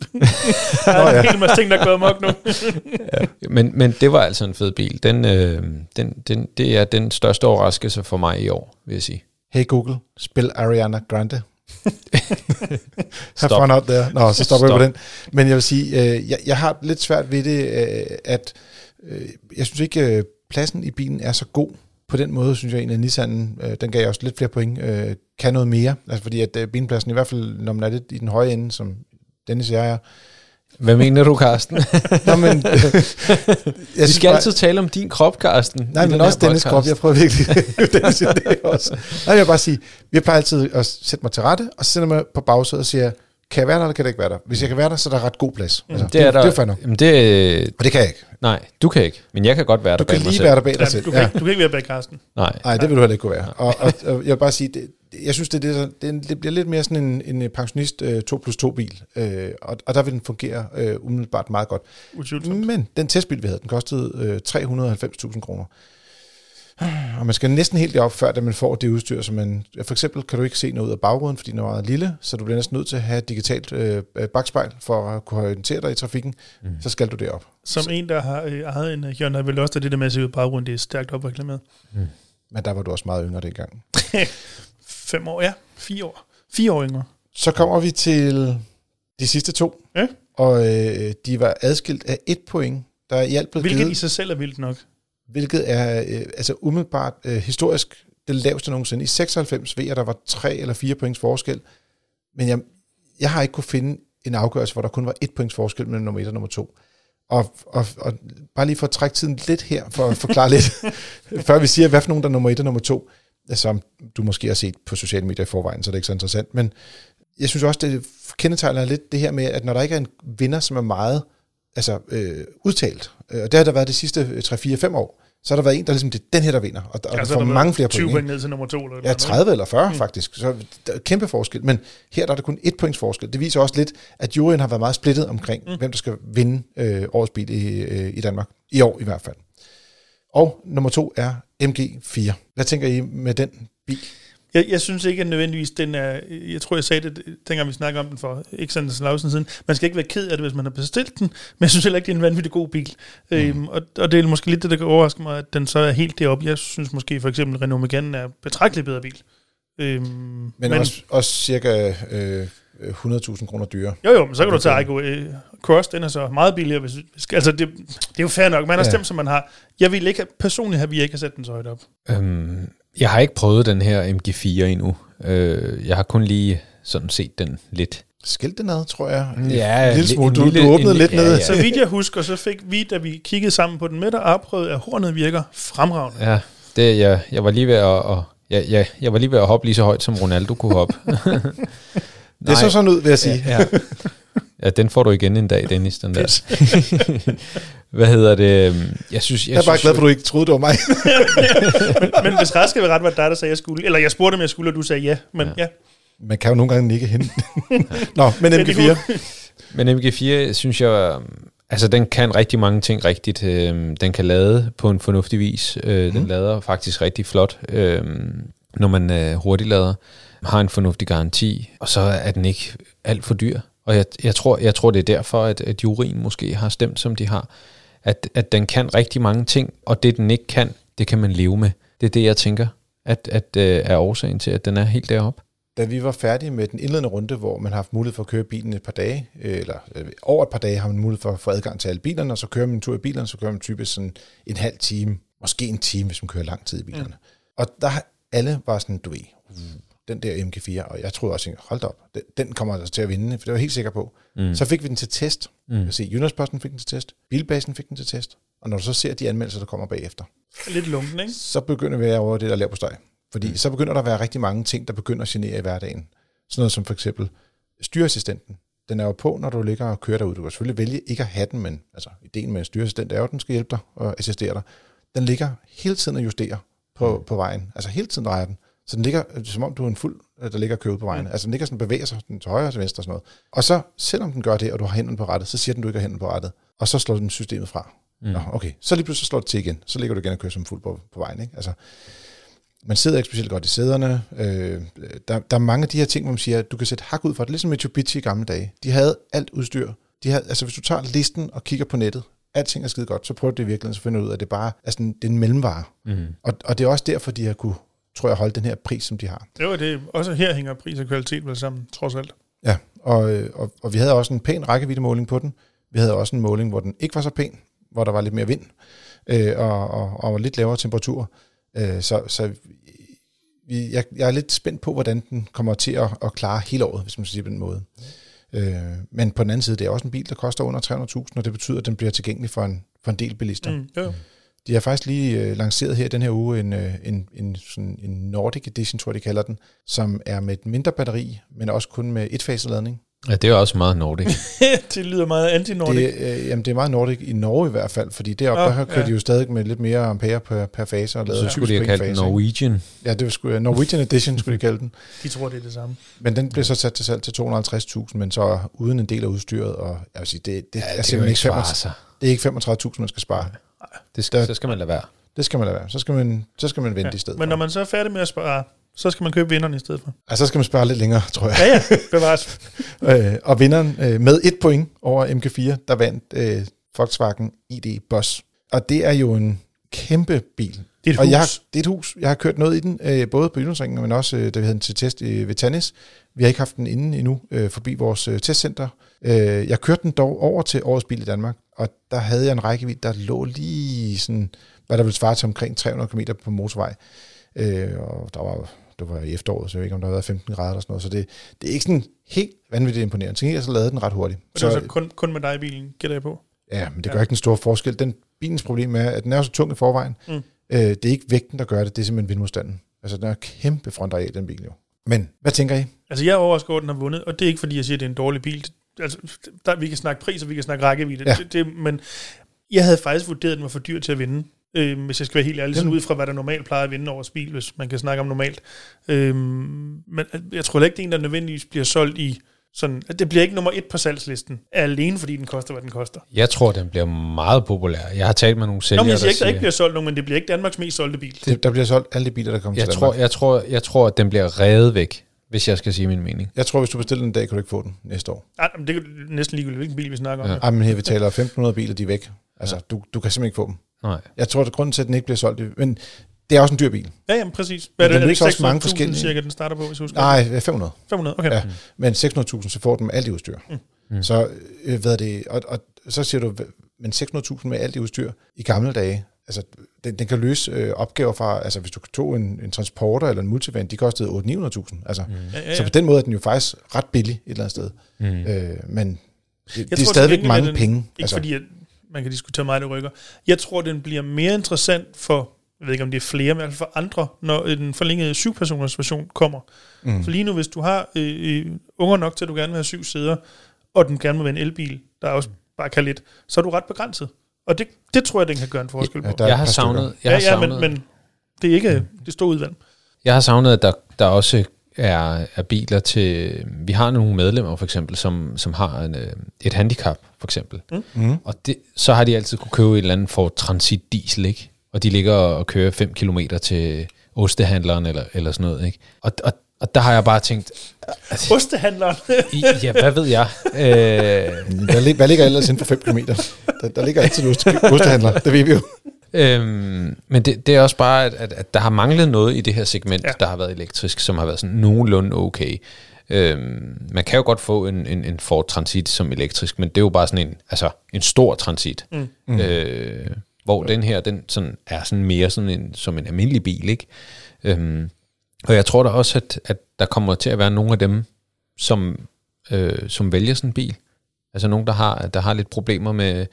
Der er en hel masse ting, der er gået mok nu. Ja. Men det var altså en fed bil. Det er den største overraskelse for mig i år, vil jeg sige. Hey Google, spil Ariana Grande. Have fun out there. Nå, så stopper jeg på den. Men jeg vil sige, jeg har lidt svært ved det, at jeg synes ikke, pladsen i bilen er så god. På den måde synes jeg egentlig, at Nissan, den gav jeg også lidt flere point, kan noget mere. Altså fordi at benpladsen, i hvert fald når man er lidt i den høje ende, som Dennis og jeg er. Hvad mener du, Carsten? Nå, men... Vi skal altid tale om din krop, Carsten. Nej, men også Dennis' krop. Jeg prøver virkelig. Dennis' idé også. Nej, jeg vil bare sige, jeg plejer altid at sætte mig til rette, og så sætter mig på bagsædet og siger, kan jeg være der, eller kan jeg ikke være der? Hvis jeg kan være der, så er der ret god plads. Altså, det er der. Det er og det kan jeg ikke. Nej, du kan ikke. Men jeg kan godt være der bag mig selv. Du kan lige være der bag dig selv. Du kan ikke være bag Carsten. Nej, det vil du heller ikke kunne være. Og jeg vil bare sige... Jeg synes, det bliver lidt mere sådan en pensionist 2+2-bil, og der vil den fungere umiddelbart meget godt. Utvivlsomt. Men den testbil, vi havde, den kostede 390.000 kroner. Og man skal næsten helt derop, før man får det udstyr, som man... For eksempel kan du ikke se noget ud af bagruden, fordi den er meget lille, så du bliver næsten nødt til at have et digitalt bakspejl for at kunne orientere dig i trafikken. Mm. Så skal du derop. Som en, der har ejet en Hyundai Veloster, det der med at se ud af bagruden, det er stærkt opreklameret. Mm. Men der var du også meget yngre dengang. 5 år, ja. 4 år. 4 år yngre. Så kommer vi til de sidste 2, og de var adskilt af 1 point, der er i alt blevet givet, i sig selv er vildt nok. Hvilket er altså umiddelbart historisk det laveste nogensinde. I 96 var der 3 eller 4 points forskel, men jeg har ikke kunne finde en afgørelse, hvor der kun var 1 points forskel mellem nummer 1 og nummer 2. Og bare lige for at trække tiden lidt her, for at forklare lidt, før vi siger, hvad for nogen der er nummer 1 og nummer 2, som du måske har set på sociale medier i forvejen, så det er ikke så interessant. Men jeg synes også, det kendetegner lidt det her med, at når der ikke er en vinder, som er meget udtalt, og det har der været de sidste 3-4-5 år, så har der været en, der ligesom, det er den her, der vinder, og der får mange flere 20 point. 20 point ned til nummer 2? Eller ja, 30 eller 40 faktisk. Så der er kæmpe forskel, men her der er der kun 1 points forskel. Det viser også lidt, at juryen har været meget splittet omkring, hvem der skal vinde årets bil i Danmark. I år i hvert fald. Og nummer 2 er MG4. Hvad tænker I med den bil? Jeg synes ikke, at nødvendigvis den er... Jeg tror, jeg sagde det, dengang vi snakkede om den for ikke sådan en lang tid siden. Man skal ikke være ked af det, hvis man har bestilt den, men jeg synes heller ikke, det er en vanvittig god bil. Og det er måske lidt det, der kan overraske mig, at den så er helt deroppe. Jeg synes måske for eksempel, Renault Megane er betragteligt bedre bil. Men også cirka 100.000 kroner dyrere. Jo, men så kan du tage Aygo Cross, den er så meget billigere. Altså, det er jo fair nok. Man har stemt, som man har. Jeg ville ikke personligt have sat den så højt op. Jeg har ikke prøvet den her MG4 endnu. Jeg har kun lige sådan set den lidt. Skilt den ad, tror jeg. Ja, lille smule. Du åbnede lidt ned. Ja. Så vidt jeg husker, så fik vi, da vi kiggede sammen på den med, og afprøvede, at hornet virker fremragende. Ja, det jeg var lige ved at hoppe lige så højt, som Ronaldo kunne hoppe. Det så sådan ud, vil jeg sige. Ja, den får du igen en dag, Dennis, den der. Hvad hedder det? Jeg er bare glad for, at du ikke troede, det var mig. Men hvis ret skal være ret, var det dig, der sagde, jeg skulle. Eller jeg spurgte, om jeg skulle, og du sagde ja. Men ja. Man kan jo nogle gange nikke hen. Nå, men MG4. Men MG4, synes jeg... Altså, den kan rigtig mange ting rigtigt. Den kan lade på en fornuftig vis. Den lader faktisk rigtig flot, når man hurtigt lader. Har en fornuftig garanti. Og så er den ikke alt for dyr. Og jeg tror, det er derfor, at juryen måske har stemt, som de har. At den kan rigtig mange ting, og det, den ikke kan, det kan man leve med. Det er det, jeg tænker, at er årsagen til, at den er helt deroppe. Da vi var færdige med den indledende runde, hvor man har haft mulighed for at køre bilen et par dage, eller over et par dage har man mulighed for at få adgang til alle bilerne, og så kører man en tur i bilerne, så kører man typisk sådan en halv time, måske en time, hvis man kører lang tid i bilerne. Og der alle var sådan, du ved... den der MG4, og jeg troede også, hold da op, den kommer altså til at vinde, for det var jeg helt sikker på. Så fik vi den til test. Jyllands-Posten fik den til test, Bilbasen fik den til test, og når du så ser de anmeldelser, der kommer bagefter. Lidt lunken, ikke? Så begynder vi over det, der laver på steg. Fordi så begynder der at være rigtig mange ting, der begynder at genere i hverdagen. Sådan noget som for eksempel styreassistenten. Den er jo på, når du ligger og kører derude. Du kan selvfølgelig vælge ikke at have den, men altså, ideen med en styreassistent er jo, at den skal hjælpe dig og assistere dig. Den ligger hele tiden og justerer på vejen. Altså hele tiden drejer den. Så den ligger, som om du er en fuld, der ligger og kører på vejen. Altså den ligger sådan, bevæger sig den til højre og til venstre og sådan noget. Og så, selvom den gør det, og du har hænderne på rattet, så siger den, du ikke har hænderne på rattet. Og så slår den systemet fra. Nå, okay. Så lige pludselig slår det til igen. Så ligger du igen og kører som fuld på vejen, ikke? Altså, man sidder ikke specielt godt i sæderne. Der er mange af de her ting, hvor man siger, at du kan sætte hak ud for det. Ligesom Mitsubishi i gamle dage. De havde alt udstyr. Altså hvis du tager listen og kigger på nettet, alting er skide godt, så prøver du det i virkeligheden, så finder du ud af, at det bare er sådan, det er en mellemvare. Og det er også derfor, de har kunne, tror jeg, holde den her pris, som de har. Jo, det også her hænger pris og kvalitet vel sammen, trods alt. Ja, og vi havde også en pæn rækkeviddemåling på den. Vi havde også en måling, hvor den ikke var så pæn, hvor der var lidt mere vind, og lidt lavere temperaturer. Jeg er lidt spændt på, hvordan den kommer til at klare hele året, hvis man skal sige på den måde. Men på den anden side, det er også en bil, der koster under 300.000, og det betyder, at den bliver tilgængelig for en del bilister. De har faktisk lige lanceret her den her uge en Nordic Edition, tror jeg, de kalder den, som er med et mindre batteri, men også kun med etfaseladning. Ja, det er også meget Nordic. Det lyder meget anti-Nordic. Jamen, det er meget Nordic i Norge i hvert fald, fordi deroppe der kører de jo stadig med lidt mere ampere per fase. Og så skulle de have kaldt den Norwegian. Ja, det skulle Norwegian Edition, skulle de kalde den. De tror, det er det samme. Men den blev så sat til salg til 250.000, men så uden en del af udstyret, og jeg vil sige, det er ikke 35.000, man skal spare. Så skal man lade være. Det skal man lade være. Så skal man vente i stedet. Men når man så er færdig med at spare, så skal man købe vinderen i stedet for. Så skal man spare lidt længere, tror jeg. Ja, bevares. Og vinderen med 1 point over MG4, der vandt Volkswagen ID Bus. Og det er jo en kæmpe bil. Det er et hus. Det er et hus. Jeg har kørt noget i den, både på Jyllandsringen, men også, da vi havde den til test ved Tannis. Vi har ikke haft den inde endnu, forbi vores testcenter. Jeg kørte den dog over til årets bil i Danmark, og der havde jeg en rækkevidde, der lå lige sådan, hvad der ville svare til omkring 300 km på motorvej. Og der var det var i efteråret, så jeg ved ikke, om der har været 15 grader eller sådan noget, så det er ikke sådan helt vanvittigt imponerende. Tænker jeg, så lavede den ret hurtigt. Men det er så kun med dig i bilen, gætter jeg på? Ja, men det gør ikke den store forskel. Bilens problem er, at den er så tung i forvejen. Det er ikke vægten, der gør det, det er simpelthen vindmodstanden. Altså, den er kæmpe frontareal af den bil jo. Men, hvad tænker I? Altså, jeg er overrasket over, at den har vundet, og det er ikke, fordi jeg siger, at det er en dårlig bil. Altså, vi kan snakke pris, og vi kan snakke rækkevidde. Ja. Men jeg havde faktisk vurderet, at den var for dyr til at vinde. Hvis jeg skal være helt ærlig, så ud fra, hvad der normalt plejer at vinde over bil, hvis man kan snakke om normalt. Men jeg tror ikke, det er en, der nødvendigvis bliver solgt i sådan, at det bliver ikke nummer 1 på salgslisten, alene fordi den koster, hvad den koster. Jeg tror, den bliver meget populær. Jeg har talt med nogle sælgere, der siger... Ikke, der ikke bliver solgt nogen, men det bliver ikke Danmarks mest solgte bil. Der bliver solgt alle de biler, der kommer til Danmark. Jeg tror, at den bliver revet væk, hvis jeg skal sige min mening. Jeg tror, hvis du bestiller den en dag, kan du ikke få den næste år. Ej, men det er næsten ligegyldigt, hvilken bil vi snakker om. Ej, men her vi taler 1.500 biler, de er væk. Altså, du kan simpelthen ikke få dem. Nej. Jeg tror, at grunden til, at den ikke bliver solgt... Men det er også en dyr bil. Ja, jamen præcis. Hvad er det ikke så mange forskellige? Cirka, den starter på, hvis jeg husker. Nej, 500. 500, okay. Ja, men 600.000, så får den med alt det udstyr. Så, hvad er det? Og så siger du, men 600.000 med alt det udstyr i gamle dage, altså, den kan løse opgaver fra, altså hvis du tog en transporter eller en multivan, de kostede 800-900.000. Altså, så på den måde er den jo faktisk ret billig et eller andet sted. Men det er stadigvæk mange penge. Ikke altså, fordi, man kan diskutere meget, det rykker. Jeg tror, den bliver mere interessant for... Jeg ved ikke, om det er flere, men for andre, når den forlængede 7-personers version kommer. For lige nu, hvis du har unger nok til, at du gerne vil have 7 sæder, og den gerne vil være en elbil, der også bare kan lidt, så er du ret begrænset. Og det tror jeg, den kan gøre en forskel på. Jeg har savnet... men det er ikke det store udvalg. Jeg har savnet, at der også er biler til... Vi har nogle medlemmer, for eksempel, som har et handicap, for eksempel. Og så har de altid kunne købe et eller andet Ford Transit diesel, ikke? Og de ligger og kører 5 kilometer til ostehandleren eller sådan noget, ikke? Og der har jeg bare tænkt... Ostehandleren? Ja, hvad ved jeg? Hvad ligger ellers inden for 5 kilometer? Der ligger altid en ostehandler, det ved vi jo. Men det er også bare, at der har manglet noget i det her segment, der har været elektrisk, som har været sådan nogenlunde okay. Man kan jo godt få en Ford Transit som elektrisk, men det er jo bare sådan en stor Transit. Hvor den her, den sådan, er sådan mere sådan som en almindelig bil, ikke? Og jeg tror da også, at der kommer til at være nogle af dem, som vælger sådan en bil. Altså nogen, der har lidt problemer med,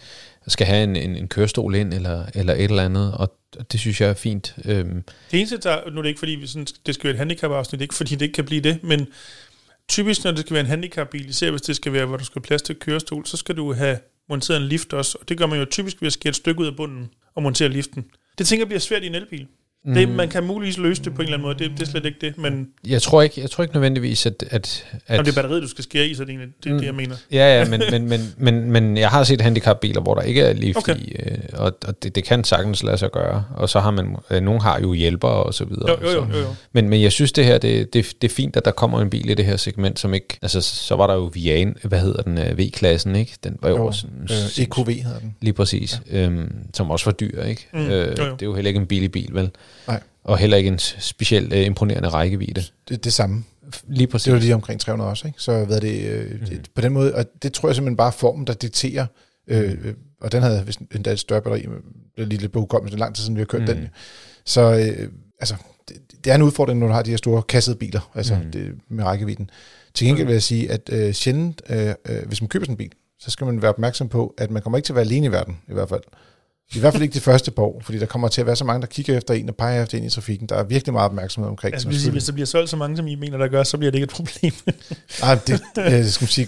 skal have en kørestol ind, eller et eller andet, og det synes jeg er fint. Det eneste, nu er det ikke fordi, det skal være et handicapafsnit, ikke fordi det ikke kan blive det, men typisk, når det skal være en handicapbil, især hvis det skal være, hvor du skal have plads til kørestol, så skal du have monteret en lift også, og det gør man jo typisk ved at skære et stykke ud af bunden og montere liften. Det tænker jeg bliver svært i en elbil. Det, man kan muligvis løse det på en eller anden måde, det er slet ikke det, men... Jeg tror ikke nødvendigvis, at... Nå, det er batteriet, du skal skære i, så det er det, jeg mener. Ja, men jeg har set handicapbiler, hvor der ikke er lift i, og det kan sagtens lade sig gøre, og så har man... Nogle har jo hjælpere og så videre. Jo. Men jeg synes, det her, det er fint, at der kommer en bil i det her segment, som ikke... Altså, så var der jo V-klassen, ikke? Den var jo også... EQV hedder den. Lige præcis. Ja. Som også var dyr, ikke? Det er jo heller ikke en billig bil, vel? Nej. Og heller ikke en specielt imponerende rækkevidde. Det samme. Lige præcis. Det var lige omkring 300 også, ikke? Så hvad det, på den måde, og det tror jeg simpelthen bare formen, der dikterer, og den havde endda et større batteri, det lige lidt bokommet, det lang tid siden vi har kørt den. Så altså, det er en udfordring, når du har de her store kassede biler, altså det, med rækkevidden. Til gengæld vil jeg sige, at sjældent, hvis man køber sådan en bil, så skal man være opmærksom på, at man kommer ikke til at være alene i verden, i hvert fald. I hvert fald ikke de første par år, fordi der kommer til at være så mange, der kigger efter en og peger efter en i trafikken. Der er virkelig meget opmærksomhed omkring. Altså, hvis der bliver solgt så mange, som I mener, der gør, så bliver det ikke et problem. Nej,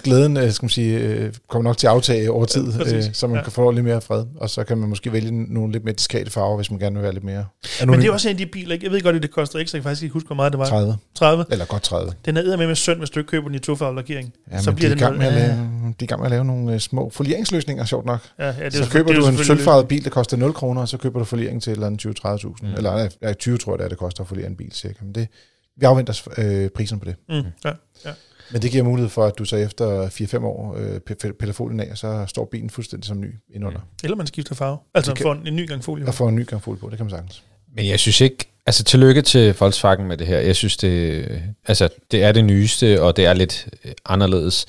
glæden skal man sige, kommer nok til at aftage over tid, så man kan få lidt mere fred. Og så kan man måske vælge nogle lidt mere diskate farver, hvis man gerne vil være lidt mere anonym. Men det er også en af de biler, ikke? Jeg ved godt, at det koster ikke, så jeg kan faktisk ikke huske, hvor meget det var. 30. Eller godt 30. Den er eddermame med søn, hvis du ikke køber den i tofarvet lakering. Ja, så bliver de den i gang med at lave nogle små folieringsløsninger, sjovt nok. Ja, så køber du en sølvfarvet bil, det koster 0 kroner, og så køber du foliering til et eller andet 20-30.000. Eller nej, 20 tror jeg, det koster at foliere en bil, cirka. Men vi afventer prisen på det. Ja. Men det giver mulighed for, at du så efter 4-5 år piller folien af, og så står bilen fuldstændig som ny indunder. Eller man skifter farve. Altså får en ny gang folie på. Og får en ny gang folie på, det kan man sagtens. Men jeg synes ikke, altså tillykke til Volkswagen med det her. Jeg synes, det er det nyeste, og det er lidt anderledes.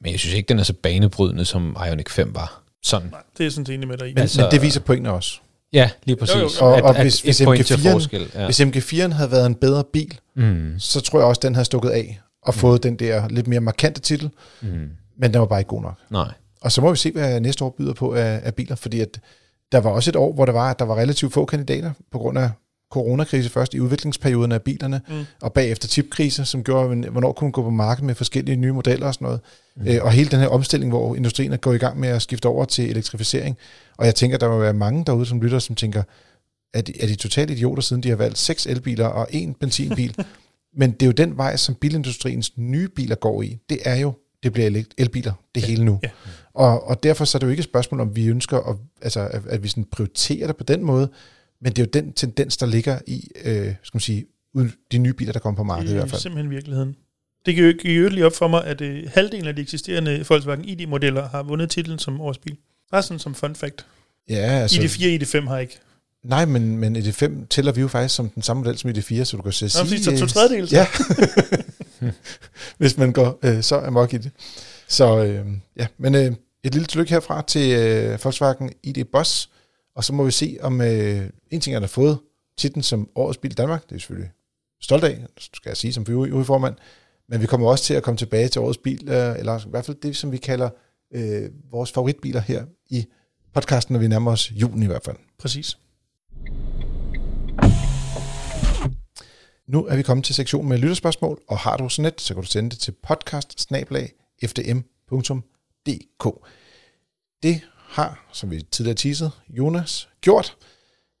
Men jeg synes ikke, den er så banebrydende, som Ioniq 5 var. Sådan. Nej, det er sådan egentlig med dig i. Men det viser pointene også. Ja, lige præcis. Hvis MG4'en havde været en bedre bil, så tror jeg også, den havde stukket af og fået den der lidt mere markante titel. Men den var bare ikke god nok. Nej. Og så må vi se, hvad næste år byder på af biler, fordi at der var også et år, hvor der var relativt få kandidater på grund af coronakrise først i udviklingsperioden af bilerne, og bagefter chipkriser, som gjorde, hvornår kunne man gå på markedet med forskellige nye modeller og sådan noget. Og hele den her omstilling, hvor industrien er gået i gang med at skifte over til elektrificering. Og jeg tænker, der må være mange derude, som lytter, som tænker, er de totalt idioter, siden de har valgt 6 elbiler og 1 benzinbil? Men det er jo den vej, som bilindustriens nye biler går i. Det er jo, det bliver elbiler, det hele nu. Ja. Og derfor så er det jo ikke et spørgsmål, om vi ønsker, at vi sådan prioriterer det på den måde, men det er jo den tendens, der ligger i skal man sige, de nye biler, der kommer på markedet i hvert fald. Det er simpelthen virkeligheden. Det kan jo yderligere op for mig, at halvdelen af de eksisterende Volkswagen ID-modeller har vundet titlen som årets bil. Bare sådan som fun fact. Ja, altså, ID4 og ID5 har ikke. Nej, men ID5 tæller vi jo faktisk som den samme model som ID4, så du kan sige... Nå, præcis, så 2/3. Ja. Hvis man går så amok i det. Så ja, men et lille tillykke herfra til Volkswagen ID Boss. Og så må vi se, om en ting, han har fået titlen som årets bil i Danmark. Det er selvfølgelig stolt af, skal jeg sige, som formand. Men vi kommer også til at komme tilbage til årets bil, eller i hvert fald det, som vi kalder vores favoritbiler her i podcasten, når vi nærmer os julen i hvert fald. Præcis. Nu er vi kommet til sektionen med lytterspørgsmål, og har du sådan et, så kan du sende det til podcast@fdm.dk. Det har, som vi tidligere teasede, Jonas gjort.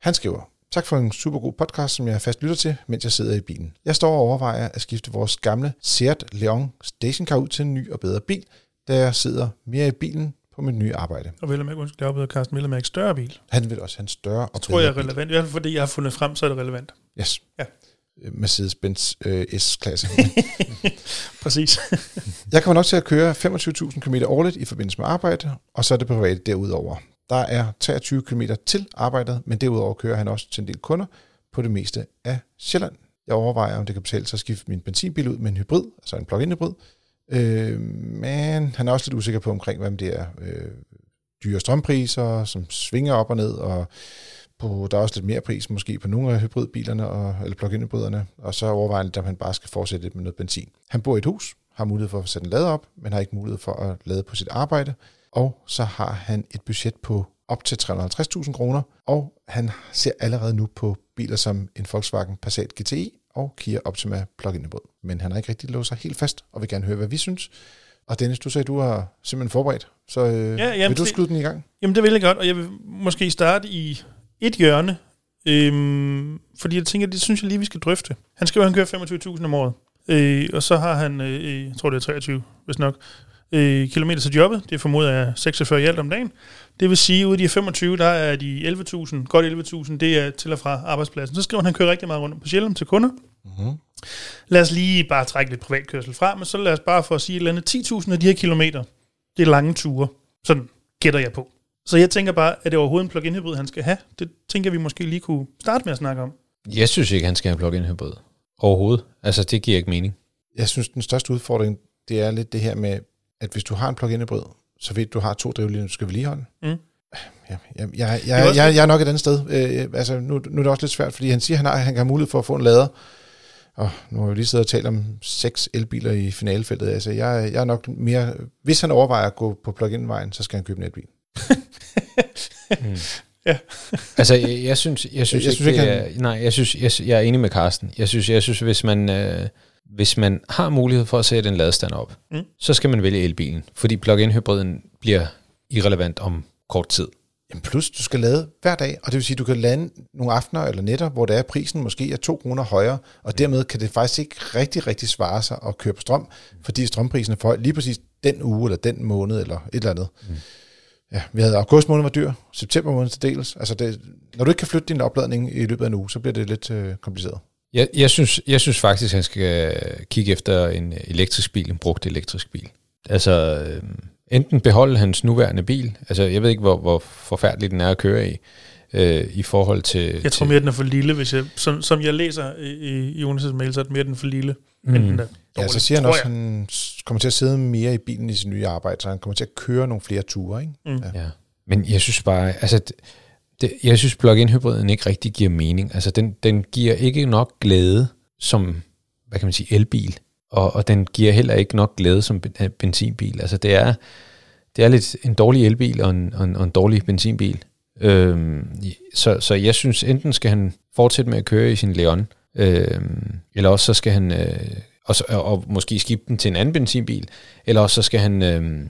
Han skriver: tak for en super god podcast, som jeg fast lytter til, mens jeg sidder i bilen. Jeg står og overvejer at skifte vores gamle Seat Leon stationcar ud til en ny og bedre bil, da jeg sidder mere i bilen på mit nye arbejde. Og vil jeg ønske, at Carsten Mejland ikke større bil? Han vil også have en større og tror jeg er relevant. I hvert fald fordi jeg har fundet frem, så er det relevant. Yes. Ja. Mercedes-Benz S-klasse. Præcis. Jeg kommer nok til at køre 25.000 km årligt i forbindelse med arbejde, og så er det private derudover. Der er 23 km til arbejdet, men derudover kører han også til en del kunder på det meste af Sjælland. Jeg overvejer, om det kan betale sig at skifte min benzinbil ud med en hybrid, altså en plug-in hybrid. Men han er også lidt usikker på omkring, hvad det er. Dyre strømpriser, som svinger op og ned, og der er også lidt mere pris måske på nogle af hybridbilerne eller plug-in-hybriderne, og så overvejer han, om han bare skal fortsætte med noget benzin. Han bor i et hus, har mulighed for at sætte en lader op, men har ikke mulighed for at lade på sit arbejde, og så har han et budget på op til 350.000 kroner, og han ser allerede nu på biler som en Volkswagen Passat GTE og Kia Optima plug-in-hybrid. Men han har ikke rigtig låst sig helt fast, og vil gerne høre, hvad vi synes. Og Dennis, du sagde, du har simpelthen forberedt, så vil du skyde den i gang? Jamen det vil jeg godt, og jeg vil måske starte i et hjørne, fordi jeg tænker, det synes jeg lige, vi skal drøfte. Han skriver, at han kører 25.000 om året, og så har han, jeg tror det er 23, hvis nok, kilometer til jobbet. Det formoder jeg 46 i alt om dagen. Det vil sige, at ude af de 25, der er de 11.000, godt 11.000, det er til og fra arbejdspladsen. Så skriver han, at han kører rigtig meget rundt på Sjælland til kunder. Mm-hmm. Lad os lige bare trække lidt privatkørsel fra, men så lad os bare for at sige et eller andet 10.000 af de her kilometer. Det er lange ture. Sådan gætter jeg på. Så jeg tænker bare, at det overhovedet en plug-in hybrid, han skal have? Det tænker vi måske lige kunne starte med at snakke om. Jeg synes ikke, han skal have plug-in hybrid. Overhovedet. Altså, det giver ikke mening. Jeg synes, den største udfordring, det er lidt det her med, at hvis du har en plug-in hybrid, så ved du har 2 drivlinjer, du skal vedligeholde. Mm. Jeg er nok et andet sted. Altså, nu er det også lidt svært, fordi han siger, han har mulighed for at få en lader. Og nu har vi lige siddet og talt om 6 elbiler i finalefeltet. Altså, jeg er nok mere... Hvis han overvejer at gå på plug-in-vejen, så skal han købe en elbil. Ja. Altså jeg er enig med Carsten. Jeg synes hvis man har mulighed for at sætte en ladestander op, så skal man vælge elbilen, fordi plug-in hybriden bliver irrelevant om kort tid. Jamen plus du skal lade hver dag, og det vil sige du kan lade nogle aftener eller nætter, hvor der er prisen måske er 2 kroner højere, og dermed kan det faktisk ikke rigtig svare sig at køre på strøm, fordi strømprisen er for høj lige præcis den uge eller den måned eller et eller andet. Ja, vi havde august måned var dyr, september måned til dels. Altså det, når du ikke kan flytte din opladning i løbet af en uge, så bliver det lidt kompliceret. Jeg synes faktisk, at han skal kigge efter en elektrisk bil, en brugt elektrisk bil. Altså enten beholde hans nuværende bil, altså jeg ved ikke, hvor forfærdelig den er at køre i, i forhold til... Jeg tror mere, den er for lille, hvis jeg, som jeg læser i Jonas' mail, så er det mere, den er for lille. Ja, så siger han også, at han kommer til at sidde mere i bilen i sin nye arbejde, så han kommer til at køre nogle flere ture, ikke? Ja. Men jeg synes bare, altså, Jeg synes, plug-in-hybriden ikke rigtig giver mening. Altså, den giver ikke nok glæde som, hvad kan man sige, elbil, og den giver heller ikke nok glæde som benzinbil. Altså, det er lidt en dårlig elbil og en dårlig benzinbil. Så jeg synes, enten skal han fortsætte med at køre i sin Leon, eller også så skal han... Og måske skifte den til en anden benzinbil, eller også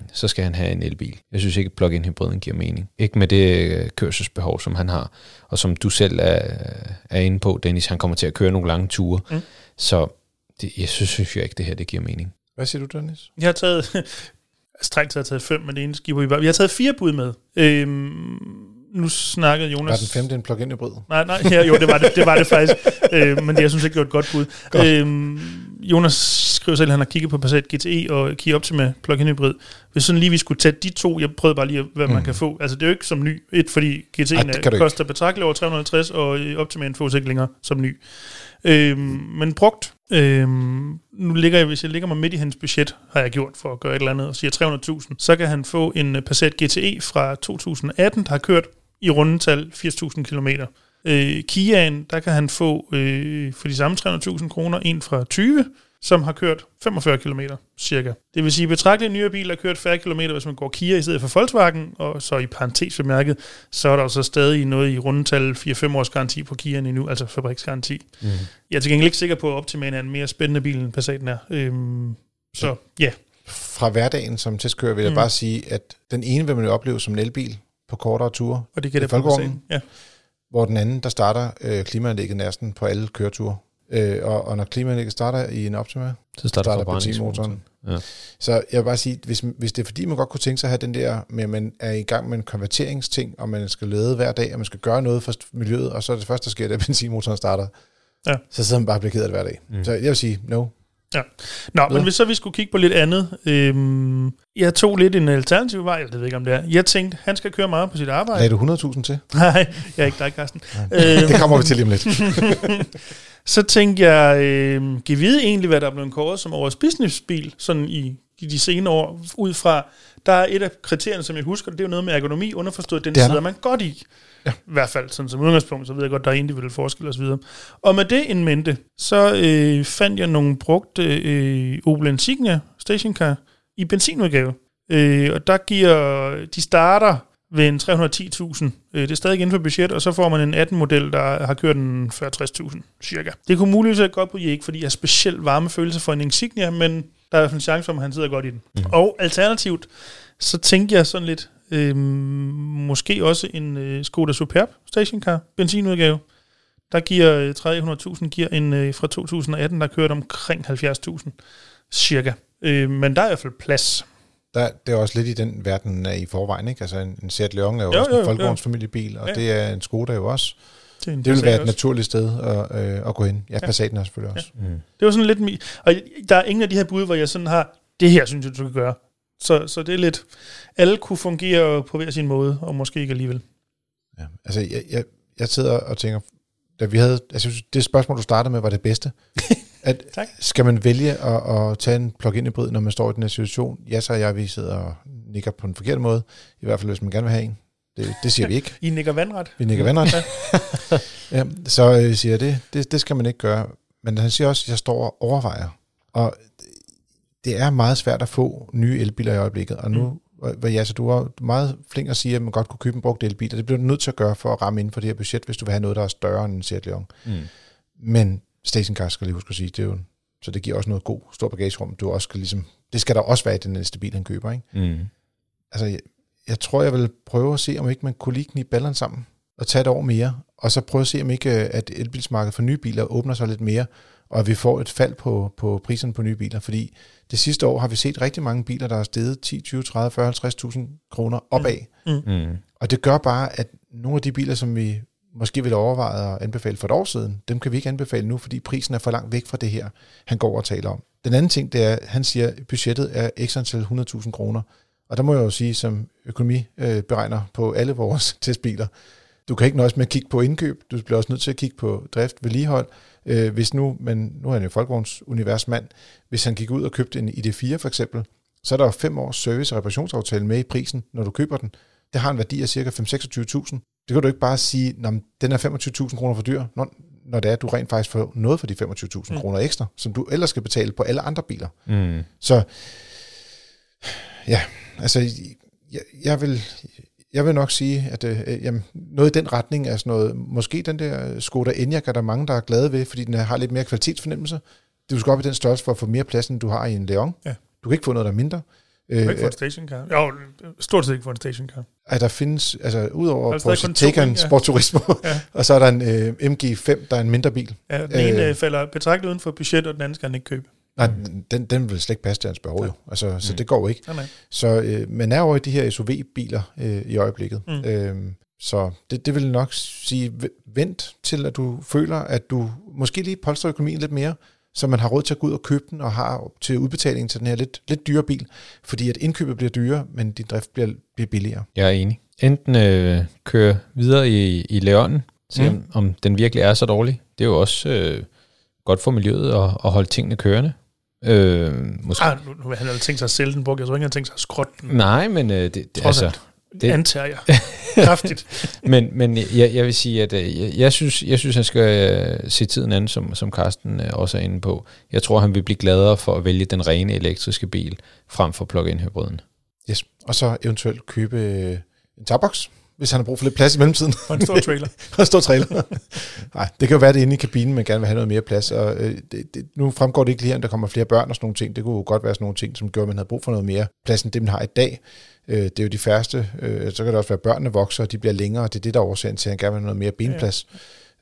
så skal han have en elbil. Jeg synes ikke, at plug-in-hybriden giver mening. Ikke med det kørselsbehov, som han har, og som du selv er inde på, Dennis. Han kommer til at køre nogle lange ture, så jeg synes ikke, det her det giver mening. Hvad siger du, Dennis? Jeg har taget strengt taget 5, men det ene skib. Vi har taget 4 bud med. Nu snakkede Jonas... Var den femte en plug-in-hybrid? Nej, ja, jo, det var det faktisk. Men jeg synes ikke, det var et godt bud. Godt. Jonas skriver selv, at han har kigget på Passat GTE og Kia Optima plug-in-hybrid. Hvis sådan lige vi skulle tage de to, jeg prøvede bare lige, hvad man kan få. Altså, det er jo ikke som ny. Fordi GTE'en koster betragteligt over 350, og Optima'en fås ikke længere som ny. Men brugt... nu ligger jeg, hvis jeg ligger mig midt i hans budget, har jeg gjort for at gøre et eller andet, og siger 300.000, så kan han få en Passat GTE fra 2018, der har kørt i rundetal 80.000 km. Kiaen, der kan han få for de samme 300.000 kroner, en fra 20, som har kørt 45 km cirka. Det vil sige, betragteligt nyere biler har kørt 40 km, hvis man går Kia i stedet for Volkswagen, og så i parentes bemærket, så er der så stadig noget i rundetal 4-5 års garanti på Kiaen endnu, altså fabriksgaranti. Mm. Jeg er til gengæld ikke sikker på, at Optimaen er en mere spændende bil, end Passaten er. Så ja. Yeah. Fra hverdagen som testkører vil jeg bare sige, at den ene vil man jo opleve som en elbil på kortere ture. Og det gælder på Passaten, ja. Hvor den anden, der starter klimaanlægget næsten på alle køreture. Og når klimaanlægget starter i en Optima, så starter benzinmotoren. Ja. Så jeg vil bare sige, hvis det er fordi, man godt kunne tænke sig at have den der, men man er i gang med en konverteringsting, og man skal lede hver dag, og man skal gøre noget for miljøet, og så er det første, der sker, at benzinmotoren starter. Ja. Så sidder man bare og bliver ked af det hver dag. Mm. Så jeg vil sige, no. Ja. Nå, men hvis så vi skulle kigge på lidt andet. Jeg tog lidt en alternativ vej, jeg ved ikke om det er. Jeg tænkte, han skal køre meget på sit arbejde. Lagde du 100.000 til? Nej, jeg er ikke dig, Carsten. Det kommer vi til lige om lidt. Så tænkte jeg, giv vide egentlig, hvad der er blevet kåret som årets businessbil, sådan i de senere år, ud fra, der er et af kriterierne, som jeg husker, det er jo noget med ergonomi, underforstået, den sidder man godt i. Ja. I hvert fald sådan som udgangspunkt, så ved jeg godt, der er individuelle forskelle osv. Og med det en mente, så fandt jeg nogle brugte Opel Insignia stationcar i benzinudgave. Og der giver, de starter ved en 310.000. Det er stadig inden for budget, og så får man en 18-model, der har kørt en 40-60.000 cirka. Det kunne muligvis godt på ikke, fordi jeg har specielt varme følelser for en Insignia, men der er i hvert fald en chance for, at han sidder godt i den. Mm. Og alternativt, så tænker jeg sådan lidt, måske også en Skoda Superb stationcar benzinudgave, der giver 300.000, giver en fra 2018, der kørt omkring 70.000 cirka, men der er i hvert fald plads. Det er også lidt i den verden i forvejen, ikke? Altså en Seat Leon er jo også en folkevognsfamiliebil, og det er en Skoda jo også. Det vil være et naturligt sted at gå hen. Ja, Passaten er selvfølgelig også. Mm. Det var sådan lidt, og der er ingen af de her bud, hvor jeg sådan har, det her synes jeg, du kan gøre. Så det er lidt, alle kunne fungere på hver sin måde, og måske ikke alligevel. Ja, altså jeg sidder og tænker, da vi havde, altså det spørgsmål, du startede med, var det bedste. At skal man vælge at tage en plug-in-hybrid, når man står i den her situation? Ja, så jeg, vi sidder og nikker på den forkerte måde, i hvert fald hvis man gerne vil have en. Det siger vi ikke. I nikker vandret. Vi nikker vandret. Ja, så siger jeg det skal man ikke gøre. Men han siger også, at jeg står og overvejer, og det er meget svært at få nye elbiler i øjeblikket, og nu, så du er meget flink at sige, at man godt kunne købe en brugt elbil, og det bliver du nødt til at gøre for at ramme inden for det her budget, hvis du vil have noget, der er større end en Seat Leon. Men stationcar skal lige huske at sige, det er jo, så det giver også noget god stor bagagerum, du også skal ligesom, det skal der også være i den næste bil, han køber, ikke? Mm. Altså, jeg tror, jeg vil prøve at se, om ikke man kunne lige knibe ballerne sammen, og tage et år mere, og så prøve at se, om ikke at elbilsmarkedet for nye biler åbner sig lidt mere, og vi får et fald på priserne på nye biler, fordi det sidste år har vi set rigtig mange biler, der er steget 10, 20, 30, 40, 50.000 kroner opad. Og det gør bare, at nogle af de biler, som vi måske ville overveje at anbefale for et år siden, dem kan vi ikke anbefale nu, fordi prisen er for langt væk fra det her, han går og taler om. Den anden ting, det er, han siger, at budgettet er x antal 100.000 kroner. Og der må jeg jo sige, som økonomiberegner på alle vores testbiler, du kan ikke nøjes med at kigge på indkøb, du bliver også nødt til at kigge på drift, vedligehold. Hvis nu er han jo folkevognsuniversmand, hvis han gik ud og købte en ID4 for eksempel, så er der jo 5 års service- og reparationsaftale med i prisen, når du køber den. Det har en værdi af ca. 5-26.000. Det kan du ikke bare sige, den er 25.000 kroner for dyr, når det er, at du rent faktisk får noget for de 25.000 kroner ekstra, som du ellers skal betale på alle andre biler. Mm. Så ja, altså jeg vil nok sige, at noget i den retning er sådan noget, måske den der Skoda Enyaq er der mange, der er glade ved, fordi den har lidt mere kvalitetsfornemmelse. Du skal op i den størrelse for at få mere plads, end du har i en Leon. Ja. Du kan ikke få noget, der er mindre. Du kan ikke få en stationcar. Jo, stort set ikke få en stationcar. At der findes, altså udover Porsche Taycan Sport Turismo, ja. Og så er der en MG4, der er en mindre bil. Ja, den ene falder betragteligt uden for budget, og den anden skal han ikke købe. Nej, den vil slet ikke passe til hans behov, jo. Altså, så det går ikke. Nej. Så man er over i de her SUV-biler i øjeblikket. Mm. Så det vil nok sige, vent til, at du føler, at du måske lige polstrer økonomien lidt mere, så man har råd til at gå ud og købe den, og har til udbetalingen til den her lidt dyre bil, fordi at indkøbet bliver dyrere, men din drift bliver billigere. Jeg er enig. Enten køre videre i Leonen, se om den virkelig er så dårlig. Det er jo også godt for miljøet at holde tingene kørende. Måske. Nu han har tænkt sig at sælge den, jeg tror ikke, han har tænkt sig at skrotte den. Nej, men det altså... Det antager jeg. Kraftigt. men jeg vil sige, at jeg synes, han skal se tiden an, som Carsten også er inde på. Jeg tror, han vil blive gladere for at vælge den rene elektriske bil frem for plug-in-hybriden. Yes. Og så eventuelt købe en tabox, hvis han har brug for lidt plads i mellemtiden. Og en stor trailer. Nej, det kan jo være, det inde i kabinen, man gerne vil have noget mere plads. Og, nu fremgår det ikke lige, om der kommer flere børn og sådan nogle ting. Det kunne jo godt være sådan nogle ting, som gjorde, at man havde brug for noget mere plads, end det, man har i dag. Det er jo de færreste. Så kan det også være, at børnene vokser, og de bliver længere. Det er det, der er årsagen til, at han gerne vil have noget mere benplads.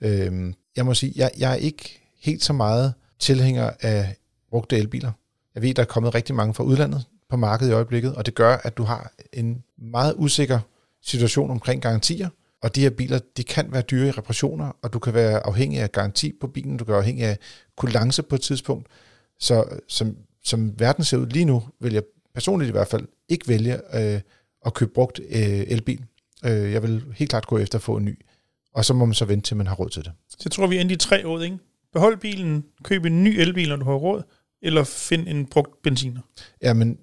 Ja. Jeg må sige, jeg er ikke helt så meget tilhænger af brugte elbiler. Jeg ved, der er kommet rigtig mange fra udlandet på markedet i øjeblikket, og det gør, at du har en meget usikker situation omkring garantier, og de her biler, de kan være dyre i reparationer, og du kan være afhængig af garanti på bilen, du kan være afhængig af kulance på et tidspunkt. Så som verden ser ud lige nu, vil jeg personligt i hvert fald ikke vælge at købe brugt elbil. Jeg vil helt klart gå efter at få en ny, og så må man så vente til, man har råd til det. Så jeg tror, vi endte i 3 år, ikke? Behold bilen, køb en ny elbil, når du har råd, eller find en brugt benziner. Ja, men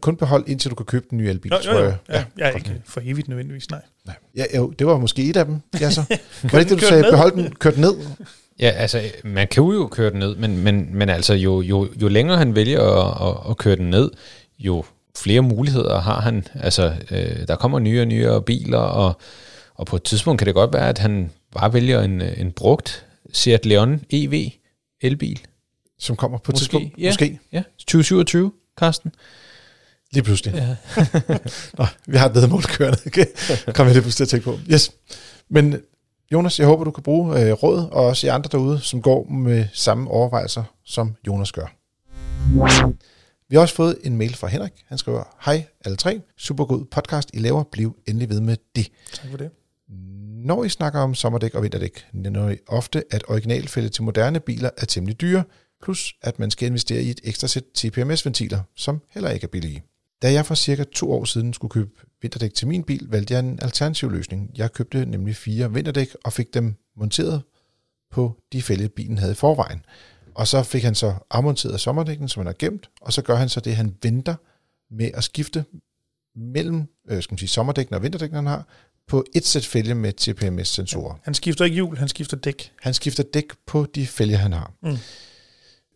kun behold, indtil du kan købe den nye elbil. Nå, tror jeg. Ja, jeg er ikke for evigt nødvendigvis, nej. Ja, jo, det var måske et af dem, ja så. Var det ikke det, du sagde, behold den, kør den ned? Ja, altså, man kan jo køre den ned, men altså, jo længere han vælger at køre den ned, jo flere muligheder har han. Altså, der kommer nye og nyere biler, og på et tidspunkt kan det godt være, at han bare vælger en brugt Seat Leon EV elbil. Som kommer på et tidspunkt? Ja, måske. Ja, 2027, Carsten. Lige pludselig. Ja. Nå, vi har et vedmål kørende. Okay. Kom jeg lige pludselig til at tænke på. Yes. Men Jonas, jeg håber, du kan bruge råd, og også jer andre derude, som går med samme overvejelser, som Jonas gør. Vi har også fået en mail fra Henrik. Han skriver, hej alle tre. Supergod podcast, I laver. Bliv endelig ved med det. Tak for det. Når I snakker om sommerdæk og vinterdæk, nævner I ofte, at originalfælde til moderne biler er temmelig dyre, plus at man skal investere i et ekstra sæt TPMS-ventiler, som heller ikke er billige. Da jeg for cirka 2 år siden skulle købe vinterdæk til min bil, valgte jeg en alternativ løsning. Jeg købte nemlig 4 vinterdæk og fik dem monteret på de fælde, bilen havde i forvejen. Og så fik han så afmonteret sommerdækken, som han har gemt, og så gør han så det, han venter med at skifte mellem sommerdækken og vinterdækken, han har, på et sæt fælge med TPMS-sensorer. Ja, han skifter ikke hjul, han skifter dæk. Han skifter dæk på de fælge, han har. Mm.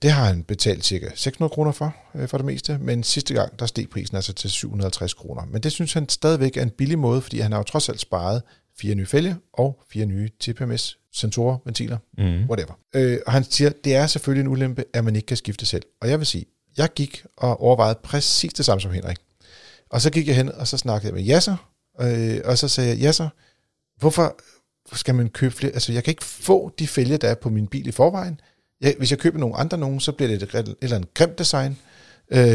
Det har han betalt ca. 600 kroner for det meste, men sidste gang, der steg prisen altså til 750 kroner. Men det synes han stadigvæk er en billig måde, fordi han har jo trods alt sparet 4 nye fælge og 4 nye TPMS, sensorer, ventiler, whatever. Og han siger, det er selvfølgelig en ulempe, at man ikke kan skifte selv. Og jeg vil sige, jeg gik og overvejede præcis det samme som Henrik. Og så gik jeg hen, og så snakkede jeg med Jasar, og så sagde jeg, Jasar, hvorfor skal man købe flere? Altså, jeg kan ikke få de fælge, der er på min bil i forvejen. Hvis jeg køber nogen, så bliver det et eller andet grimt design. Kan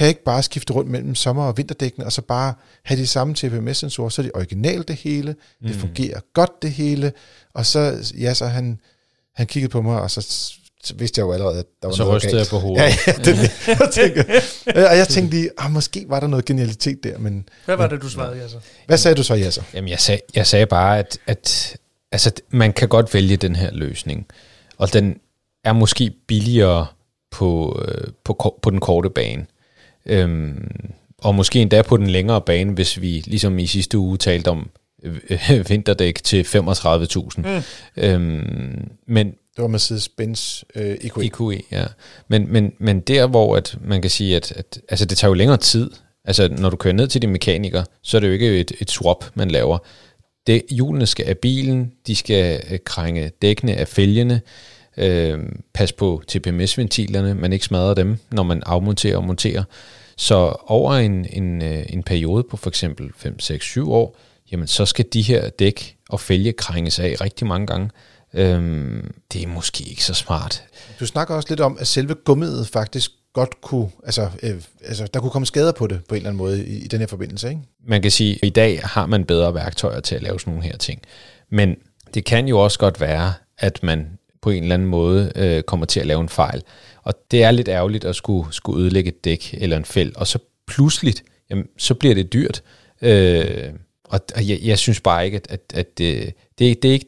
jeg ikke bare skifte rundt mellem sommer- og vinterdækkene, og så bare have de samme TPMS-sensorer, så er det originalt det hele, det fungerer godt det hele, og så, så han kiggede på mig, og så vidste jeg jo allerede, at der var så noget galt. Så rystede jeg på hovedet. Og jeg tænkte lige, måske var der noget genialitet der, men... Hvad var det, du svarede, Jasser? Hvad sagde du så, Jasser? Jamen, jeg sagde bare, at altså, man kan godt vælge den her løsning, og den er måske billigere på den korte bane. Og måske endda på den længere bane, hvis vi, ligesom i sidste uge, talte om vinterdæk til 35.000. Men det var Mercedes-Benz EQE, ja. Men der hvor at man kan sige at altså det tager jo længere tid. Altså når du kører ned til din mekaniker, så er det jo ikke et swap man laver. Det hjulene skal af bilen, de skal krænge dækkene af fælgene. Pas på TPMS-ventilerne, man ikke smadrer dem, når man afmonterer og monterer. Så over en periode på for eksempel 5, 6, 7 år, jamen så skal de her dæk og fælge krænges af rigtig mange gange. Det er måske ikke så smart. Du snakker også lidt om, at selve gummiet faktisk godt kunne, altså der kunne komme skader på det på en eller anden måde i den her forbindelse, ikke? Man kan sige, at i dag har man bedre værktøjer til at lave sådan nogle her ting. Men det kan jo også godt være, at man på en eller anden måde kommer til at lave en fejl. Og det er lidt ærgerligt at skulle ødelægge et dæk eller en fæld, og så pludselig, jamen, så bliver det dyrt. Og jeg synes bare ikke, at det er ikke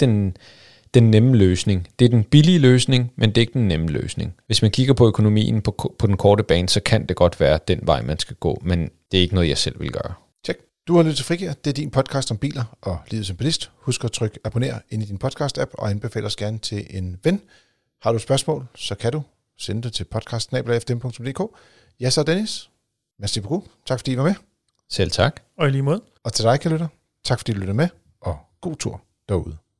den nemme løsning. Det er den billige løsning, men det er ikke den nemme løsning. Hvis man kigger på økonomien på den korte bane, så kan det godt være den vej, man skal gå, men det er ikke noget, jeg selv vil gøre. Tjek. Du har lyttet til Frigir. Det er din podcast om biler og livet som bilist. Husk at trykke abonner ind i din podcast-app, og anbefale os gerne til en ven. Har du spørgsmål, så kan du sende det til podcast@fdm.dk. Jeg så Dennis. Merci beaucoup. Tak fordi I var med. Selv tak. Og i lige måde. Og til dig, kan lytter. Tak fordi du lytter med, og god tur derude.